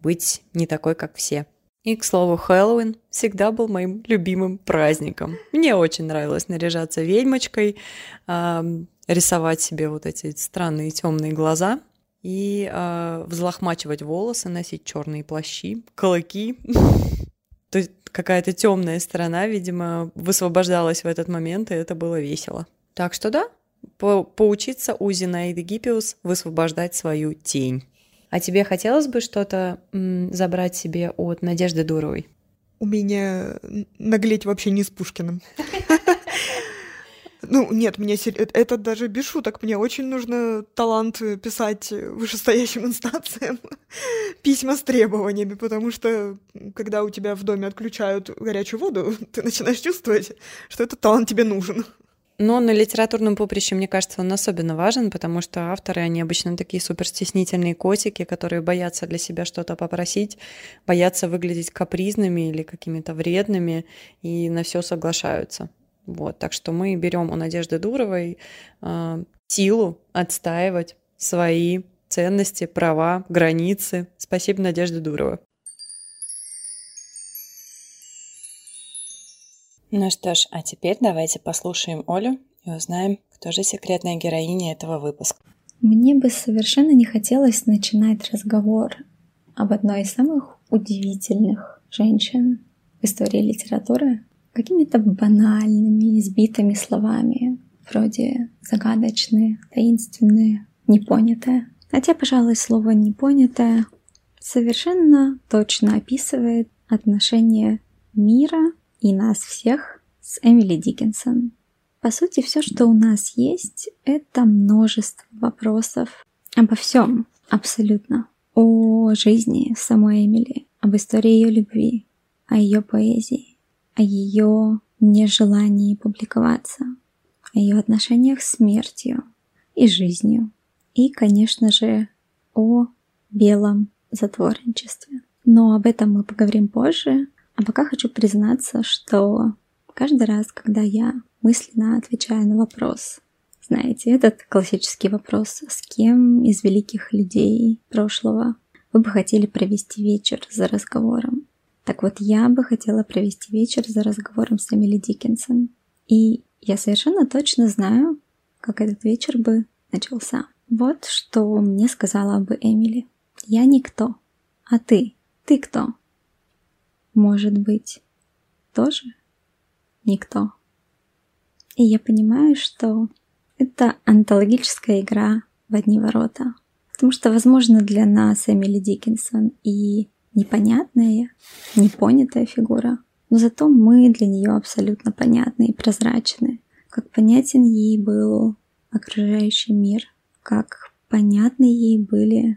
быть не такой, как все. И, к слову, Хэллоуин всегда был моим любимым праздником. Мне очень нравилось наряжаться ведьмочкой, рисовать себе вот эти странные темные глаза и э, взлохмачивать волосы, носить черные плащи, клыки. То есть какая-то темная сторона, видимо, высвобождалась в этот момент, и это было весело. Так что да, по- поучиться у Зинаиды Гиппиус высвобождать свою тень. А тебе хотелось бы что-то м, забрать себе от Надежды Дуровой? Умение наглеть вообще не с Пушкиным. Ну, нет, мне это даже без шуток. Мне очень нужен талант писать вышестоящим инстанциям письма с требованиями, потому что, когда у тебя в доме отключают горячую воду, ты начинаешь чувствовать, что этот талант тебе нужен. Но на литературном поприще, мне кажется, он особенно важен, потому что авторы, они обычно такие суперстеснительные котики, которые боятся для себя что-то попросить, боятся выглядеть капризными или какими-то вредными и на все соглашаются. Вот, так что мы берем у Надежды Дуровой э, силу отстаивать свои ценности, права, границы. Спасибо, Надежда Дурова. Ну что ж, а теперь давайте послушаем Олю и узнаем, кто же секретная героиня этого выпуска. Мне бы совершенно не хотелось начинать разговор об одной из самых удивительных женщин в истории литературы какими-то банальными, избитыми словами, вроде загадочные, таинственные, непонятые. Хотя, пожалуй, слово «непонятое» совершенно точно описывает отношение мира и нас всех с Эмили Дикинсон. По сути, все, что у нас есть, это множество вопросов обо всем, абсолютно. О жизни самой Эмили, об истории ее любви, о ее поэзии, о ее нежелании публиковаться, о ее отношениях с смертью и жизнью, и, конечно же, о белом затворничестве. Но об этом мы поговорим позже, а пока хочу признаться, что каждый раз, когда я мысленно отвечаю на вопрос, знаете, этот классический вопрос, с кем из великих людей прошлого вы бы хотели провести вечер за разговором, так вот, я бы хотела провести вечер за разговором с Эмили Дикинсон. И я совершенно точно знаю, как этот вечер бы начался. Вот что мне сказала бы Эмили. Я никто. А ты? Ты кто? Может быть, тоже никто. И я понимаю, что это антологическая игра в одни ворота. Потому что, возможно, для нас Эмили Дикинсон и непонятная, непонятая фигура, но зато мы для нее абсолютно понятны и прозрачны, как понятен ей был окружающий мир, как понятны ей были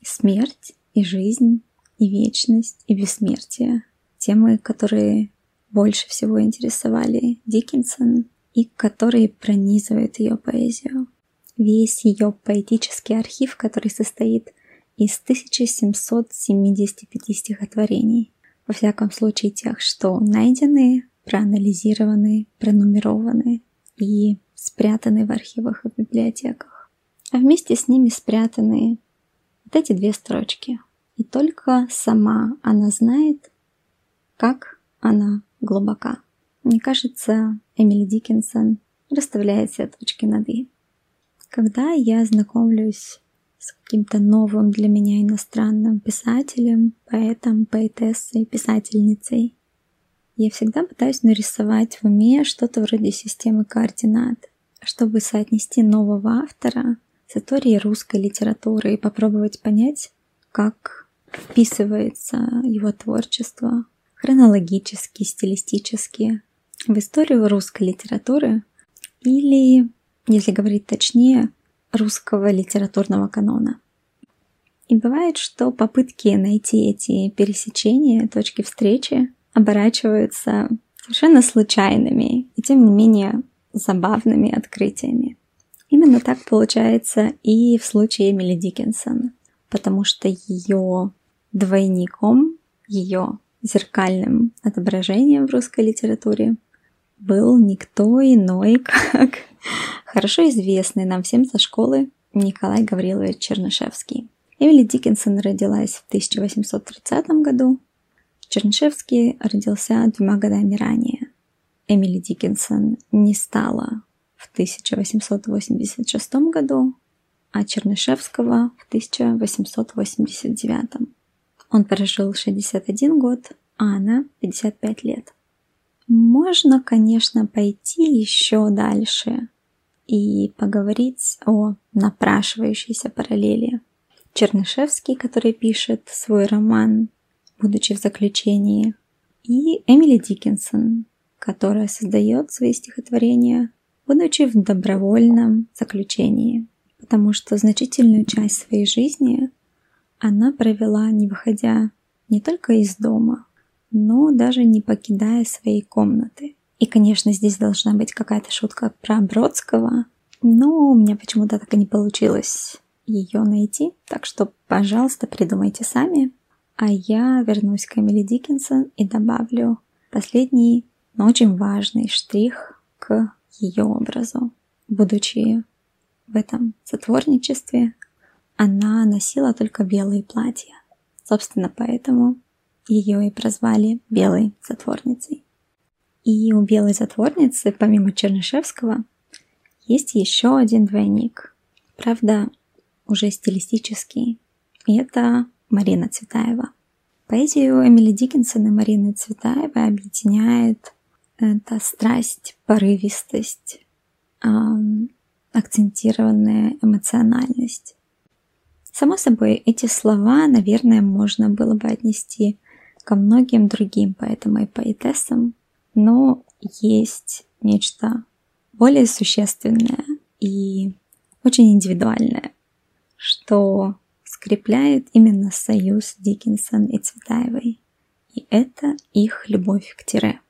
и смерть, и жизнь, и вечность, и бессмертие, темы, которые больше всего интересовали Дикинсон и которые пронизывают ее поэзию. Весь ее поэтический архив, который состоит из тысяча семьсот семьдесят пять стихотворений, во всяком случае тех, что найдены, проанализированы, пронумерованы и спрятаны в архивах и библиотеках. А вместе с ними спрятаны вот эти две строчки. И только сама она знает, как она глубока. Мне кажется, Эмили Дикинсон расставляет все точки над «и». Когда я знакомлюсь с каким-то новым для меня иностранным писателем, поэтом, поэтессой, писательницей, я всегда пытаюсь нарисовать в уме что-то вроде системы координат, чтобы соотнести нового автора с историей русской литературы и попробовать понять, как вписывается его творчество хронологически, стилистически в историю русской литературы или, если говорить точнее, русского литературного канона. И бывает, что попытки найти эти пересечения, точки встречи, оборачиваются совершенно случайными и, тем не менее, забавными открытиями. Именно так получается и в случае Эмили Дикинсон, потому что ее двойником, ее зеркальным отображением в русской литературе был никто иной, как хорошо известный нам всем со школы Николай Гаврилович Чернышевский. Эмили Дикинсон родилась в тысяча восемьсот тридцатом году. Чернышевский родился двумя годами ранее. Эмили Дикинсон не стала в тысяча восемьсот восемьдесят шестом году, а Чернышевского в тысяча восемьсот восемьдесят девятом. Он прожил шестьдесят один год, а она пятьдесят пять лет. Можно, конечно, пойти еще дальше и поговорить о напрашивающейся параллели. Чернышевский, который пишет свой роман, будучи в заключении, и Эмили Дикинсон, которая создает свои стихотворения, будучи в добровольном заключении, потому что значительную часть своей жизни она провела, не выходя не только из дома, но даже не покидая своей комнаты. И, конечно, здесь должна быть какая-то шутка про Бродского, но у меня почему-то так и не получилось ее найти, так что, пожалуйста, придумайте сами. А я вернусь к Эмили Дикинсон и добавлю последний, но очень важный штрих к ее образу. Будучи в этом затворничестве, она носила только белые платья. Собственно, поэтому ее и прозвали «белой затворницей». И у белой затворницы, помимо Чернышевского, есть еще один двойник. Правда, уже стилистический. И это Марина Цветаева. Поэзию Эмили Дикинсон и Марины Цветаевой объединяет эта страсть, порывистость, эм, акцентированная эмоциональность. Само собой, эти слова, наверное, можно было бы отнести ко многим другим поэтам и поэтессам, но есть нечто более существенное и очень индивидуальное, что скрепляет именно союз Дикинсон и Цветаевой. И это их любовь к тире.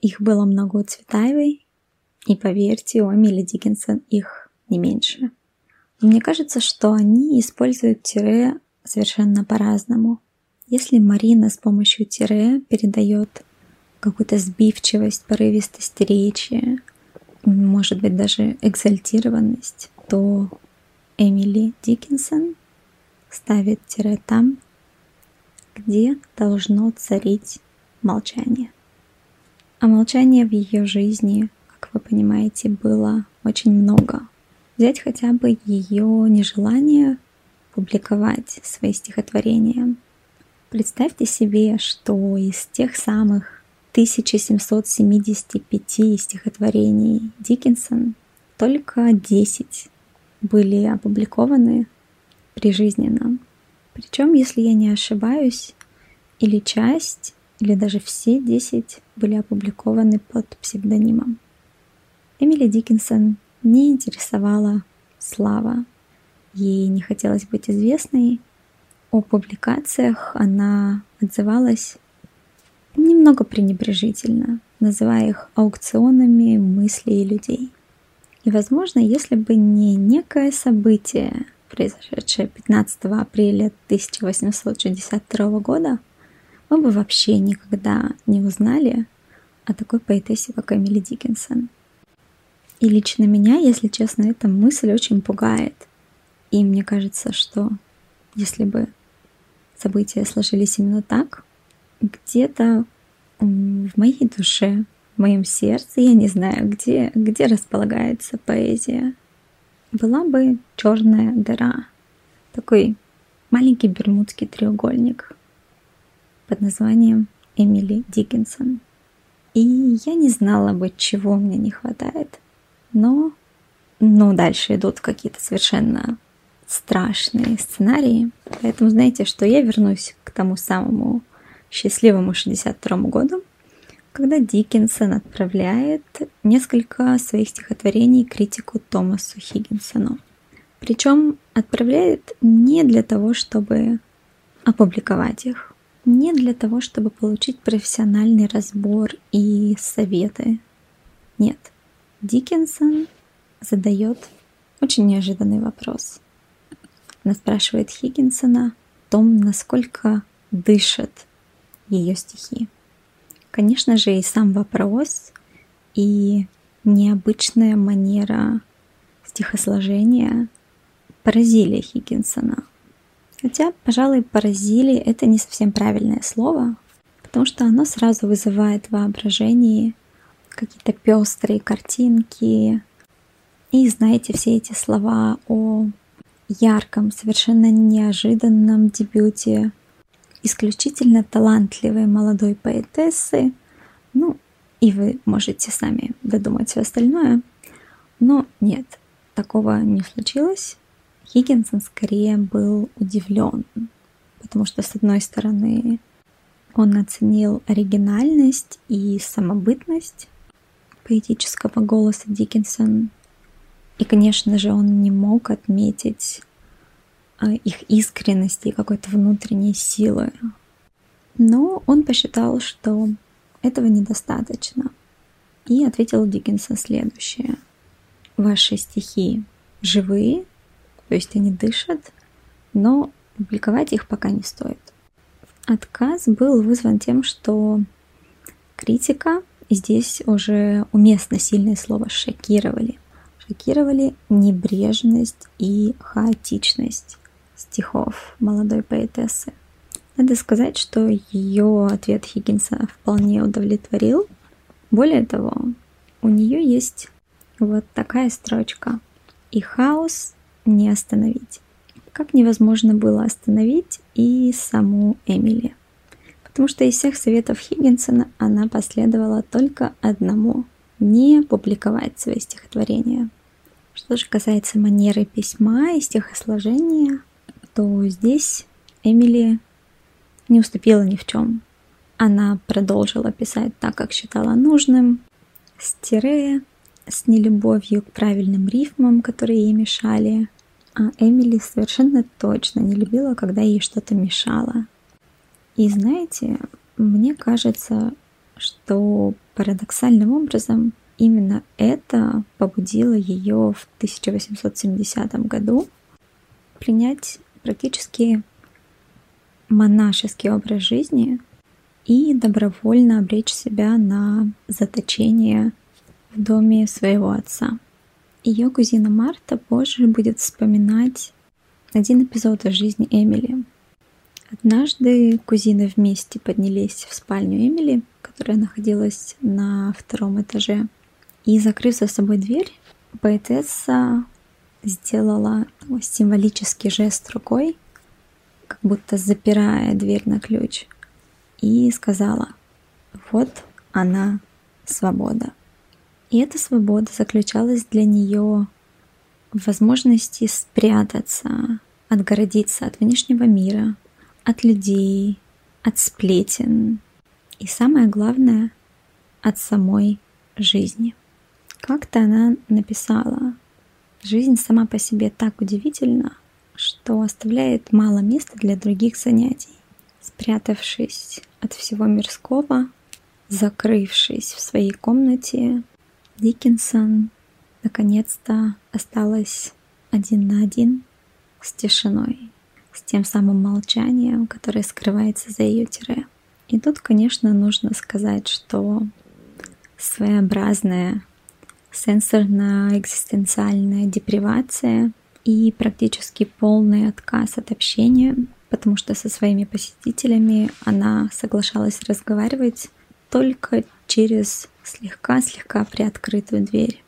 Их было много у Цветаевой, и, поверьте, у Эмили Дикинсон их не меньше. Но мне кажется, что они используют тире совершенно по-разному. Если Марина с помощью тире передает какую-то сбивчивость, порывистость речи, может быть, даже экзальтированность, то Эмили Дикинсон ставит тире там, где должно царить молчание. А молчания в ее жизни, как вы понимаете, было очень много. Взять хотя бы ее нежелание публиковать свои стихотворения. Представьте себе, что из тех самых тысяча семьсот семьдесят пять стихотворений Дикинсон только десять были опубликованы прижизненно. Причем, если я не ошибаюсь, или часть, или даже все десять были опубликованы под псевдонимом. Эмили Дикинсон не интересовала слава. Ей не хотелось быть известной. О публикациях она отзывалась немного пренебрежительно, называя их аукционами мыслей и людей. И, возможно, если бы не некое событие, произошедшее пятнадцатого апреля тысяча восемьсот шестьдесят второго года, мы бы вообще никогда не узнали о такой поэтессе, как Эмили Дикинсон. И лично меня, если честно, эта мысль очень пугает. И мне кажется, что если бы события сложились именно так, где-то в моей душе, в моем сердце, я не знаю, где, где располагается поэзия, была бы черная дыра, такой маленький бермудский треугольник под названием Эмили Дикинсон. И я не знала бы, чего мне не хватает, но, но дальше идут какие-то совершенно страшные сценарии, поэтому знаете, что я вернусь к тому самому счастливому шестьдесят второму году, когда Дикинсон отправляет несколько своих стихотворений критику Томасу Хиггинсону. Причем отправляет не для того, чтобы опубликовать их, не для того, чтобы получить профессиональный разбор и советы. Нет, Дикинсон задает очень неожиданный вопрос. Она спрашивает Хиггинсона о том, насколько дышат ее стихи. Конечно же, и сам вопрос, и необычная манера стихосложения поразили Хиггинсона. Хотя, пожалуй, поразили — это не совсем правильное слово, потому что оно сразу вызывает в воображении какие-то пестрые картинки. И знаете, все эти слова о ярком, совершенно неожиданном дебюте исключительно талантливой молодой поэтессы, ну, и вы можете сами додумать все остальное, но нет, такого не случилось. Хиггинсон скорее был удивлен, потому что, с одной стороны, он оценил оригинальность и самобытность поэтического голоса Диккенсона, и, конечно же, он не мог отметить их искренности и какой-то внутренней силы. Но он посчитал, что этого недостаточно, и ответил Диккенсу следующее. Ваши стихи живые, то есть они дышат, но публиковать их пока не стоит. Отказ был вызван тем, что критика, и здесь уже уместно сильное слово «шокировали», шокировали небрежность и хаотичность стихов молодой поэтессы. Надо сказать, что ее ответ Хиггинса вполне удовлетворил. Более того, у нее есть вот такая строчка: «И хаос не остановить». Как невозможно было остановить и саму Эмили, потому что из всех советов Хиггинсона она последовала только одному – не публиковать свои стихотворения. Что же касается манеры письма и стихосложения, то здесь Эмили не уступила ни в чем. Она продолжила писать так, как считала нужным, с тире, с нелюбовью к правильным рифмам, которые ей мешали. А Эмили совершенно точно не любила, когда ей что-то мешало. И знаете, мне кажется, что парадоксальным образом именно это побудило ее в тысяча восемьсот семидесятом году принять практически монашеский образ жизни и добровольно обречь себя на заточение в доме своего отца. Ее кузина Марта позже будет вспоминать один эпизод из жизни Эмили. Однажды кузины вместе поднялись в спальню Эмили, которая находилась на втором этаже, и, закрыв за собой дверь, поэтесса сделала символический жест рукой, как будто запирая дверь на ключ, и сказала: «Вот она, свобода». И эта свобода заключалась для нее в возможности спрятаться, отгородиться от внешнего мира, от людей, от сплетен и, самое главное, от самой жизни. Как-то она написала: «Жизнь сама по себе так удивительна, что оставляет мало места для других занятий. Спрятавшись от всего мирского, закрывшись в своей комнате, Диккенсон наконец-то осталась один на один с тишиной, с тем самым молчанием, которое скрывается за ее тире». И тут, конечно, нужно сказать, что своеобразная сенсорно-экзистенциальная депривация и практически полный отказ от общения, потому что со своими посетителями она соглашалась разговаривать только через слегка-слегка приоткрытую дверь.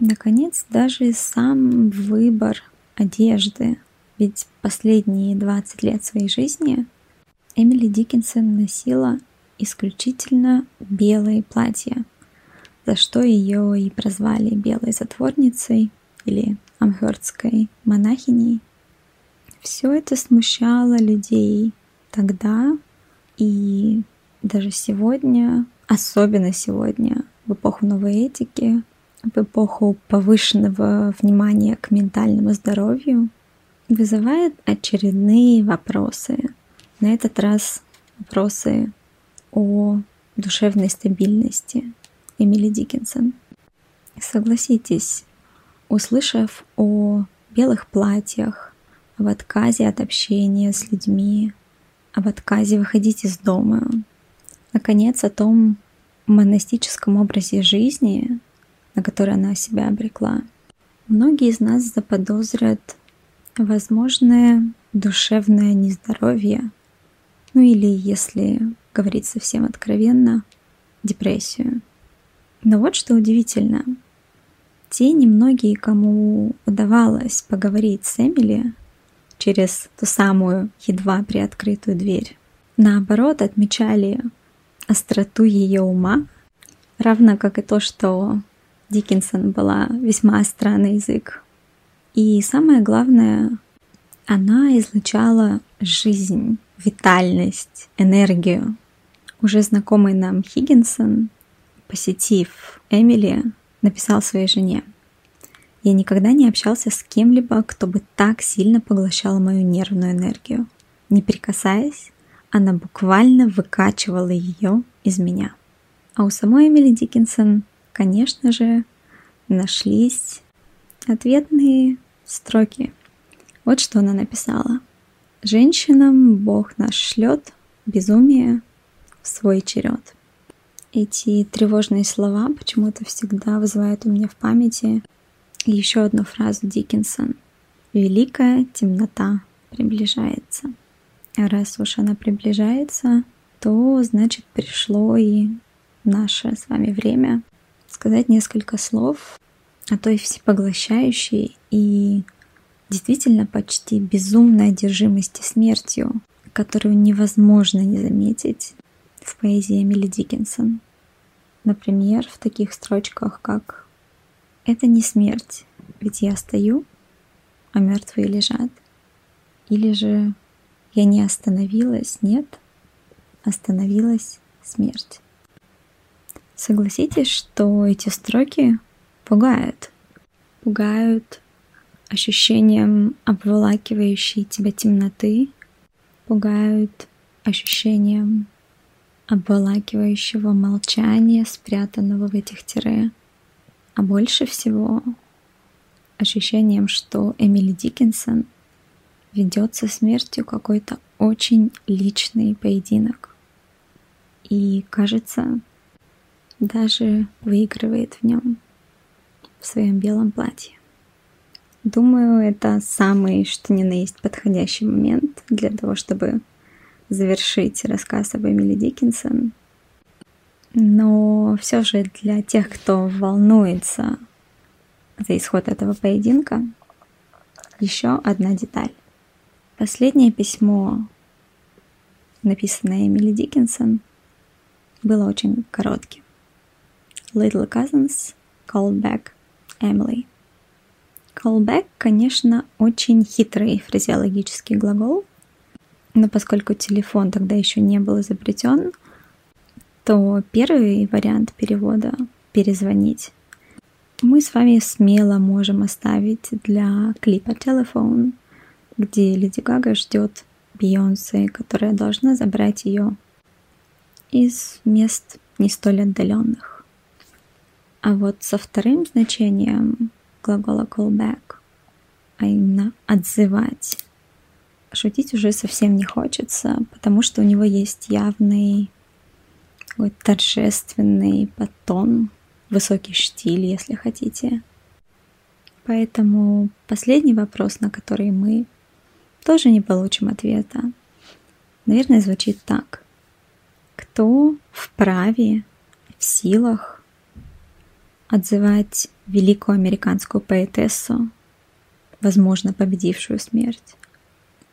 Наконец, даже сам выбор одежды. Ведь последние двадцать лет своей жизни Эмили Диккенсон носила исключительно белые платья, за что ее и прозвали белой затворницей или амхердской монахиней. Все это смущало людей тогда и даже сегодня, особенно сегодня, в эпоху новой этики, в эпоху повышенного внимания к ментальному здоровью, вызывает очередные вопросы. На этот раз вопросы о душевной стабильности Эмили Диккенсон. Согласитесь, услышав о белых платьях, об отказе от общения с людьми, об отказе выходить из дома, наконец, о том монастическом образе жизни, на который она себя обрекла, многие из нас заподозрят возможное душевное нездоровье, ну или, если говорить совсем откровенно, депрессию. Но вот что удивительно. Те немногие, кому удавалось поговорить с Эмили через ту самую едва приоткрытую дверь, наоборот, отмечали остроту ее ума, равно как и то, что Диккенсон была весьма остра на язык. И самое главное, она излучала жизнь, витальность, энергию. Уже знакомый нам Хиггинсон, посетив Эмили, написал своей жене: «Я никогда не общался с кем-либо, кто бы так сильно поглощал мою нервную энергию. Не прикасаясь, она буквально выкачивала ее из меня». А у самой Эмили Дикинсон, конечно же, нашлись ответные строки. Вот что она написала: «Женщинам Бог наш шлет безумие в свой черед». Эти тревожные слова почему-то всегда вызывают у меня в памяти еще одну фразу Дикинсон: «Великая темнота приближается». А раз уж она приближается, то, значит, пришло и наше с вами время сказать несколько слов о той всепоглощающей и действительно почти безумной одержимости смертью, которую невозможно не заметить в поэзии Эмили Дикинсон. Например, в таких строчках, как «Это не смерть, ведь я стою, а мертвые лежат». Или же «Я не остановилась, нет, остановилась смерть». Согласитесь, что эти строки пугают. Пугают ощущением обволакивающей тебя темноты, пугают ощущением обволакивающего молчания, спрятанного в этих тире. А больше всего ощущением, что Эмили Дикинсон ведет со смертью какой-то очень личный поединок. И, кажется, даже выигрывает в нем, в своем белом платье. Думаю, это самый, что ни на есть, подходящий момент для того, чтобы завершить рассказ об Эмили Дикинсон. Но все же для тех, кто волнуется за исход этого поединка, еще одна деталь. Последнее письмо, написанное Эмили Дикинсон, было очень коротким. Little cousins, call back, Emily. Call back, конечно, очень хитрый фразеологический глагол, но поскольку телефон тогда еще не был изобретен, то первый вариант перевода — перезвонить. Мы с вами смело можем оставить для клипа «Телефон», где Леди Гага ждет Бейонсе, которая должна забрать ее из мест не столь отдаленных. А вот со вторым значением глагола call back, а именно отзывать, шутить уже совсем не хочется, потому что у него есть явный такой торжественный подтон, высокий штиль, если хотите. Поэтому последний вопрос, на который мы тоже не получим ответа, наверное, звучит так. Кто вправе, в силах отзывать великую американскую поэтессу, возможно, победившую смерть?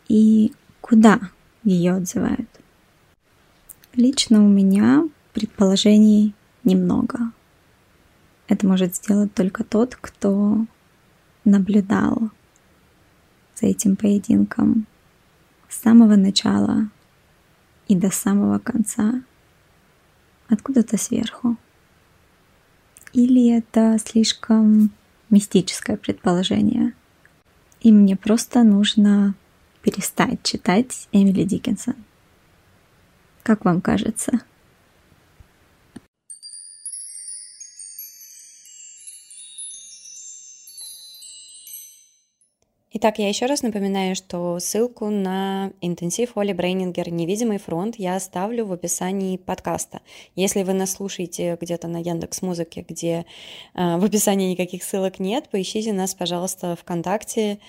И куда ее отзывают? Лично у меня предположений немного. Это может сделать только тот, кто наблюдал за этим поединком с самого начала и до самого конца, откуда-то сверху. Или это слишком мистическое предположение, и мне просто нужно перестать читать Эмили Дикинсон. Как вам кажется? Итак, я еще раз напоминаю, что ссылку на интенсив Оли Брейнингер «Невидимый фронт» я оставлю в описании подкаста. Если вы нас слушаете где-то на Яндекс.Музыке, где э, в описании никаких ссылок нет, поищите нас, пожалуйста, ВКонтакте,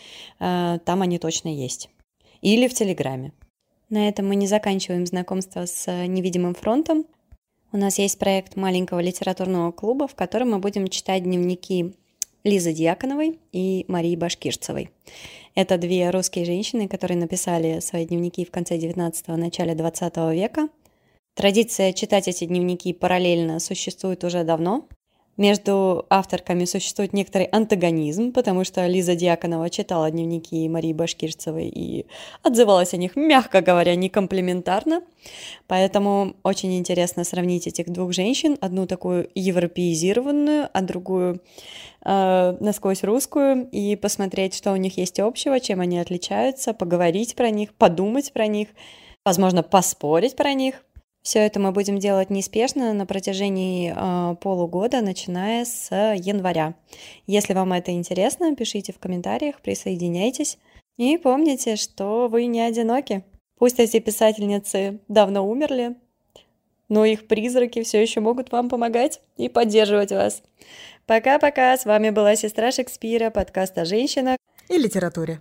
э, там они точно есть. Или в Телеграме. На этом мы не заканчиваем знакомство с «Невидимым фронтом». У нас есть проект маленького литературного клуба, в котором мы будем читать дневники Лизы Дьяконовой и Марии Башкирцевой. Это две русские женщины, которые написали свои дневники в конце девятнадцатого, начале двадцатого века. Традиция читать эти дневники параллельно существует уже давно. Между авторками существует некоторый антагонизм, потому что Лиза Дьяконова читала дневники Марии Башкирцевой и отзывалась о них, мягко говоря, некомплиментарно. Поэтому очень интересно сравнить этих двух женщин, одну такую европеизированную, а другую э, насквозь русскую, и посмотреть, что у них есть общего, чем они отличаются, поговорить про них, подумать про них, возможно, поспорить про них. Все это мы будем делать неспешно на протяжении э, полугода, начиная с января. Если вам это интересно, пишите в комментариях, присоединяйтесь. И помните, что вы не одиноки. Пусть эти писательницы давно умерли, но их призраки все еще могут вам помогать и поддерживать вас. Пока-пока, с вами была Сестра Шекспира, подкаст о женщинах и литературе.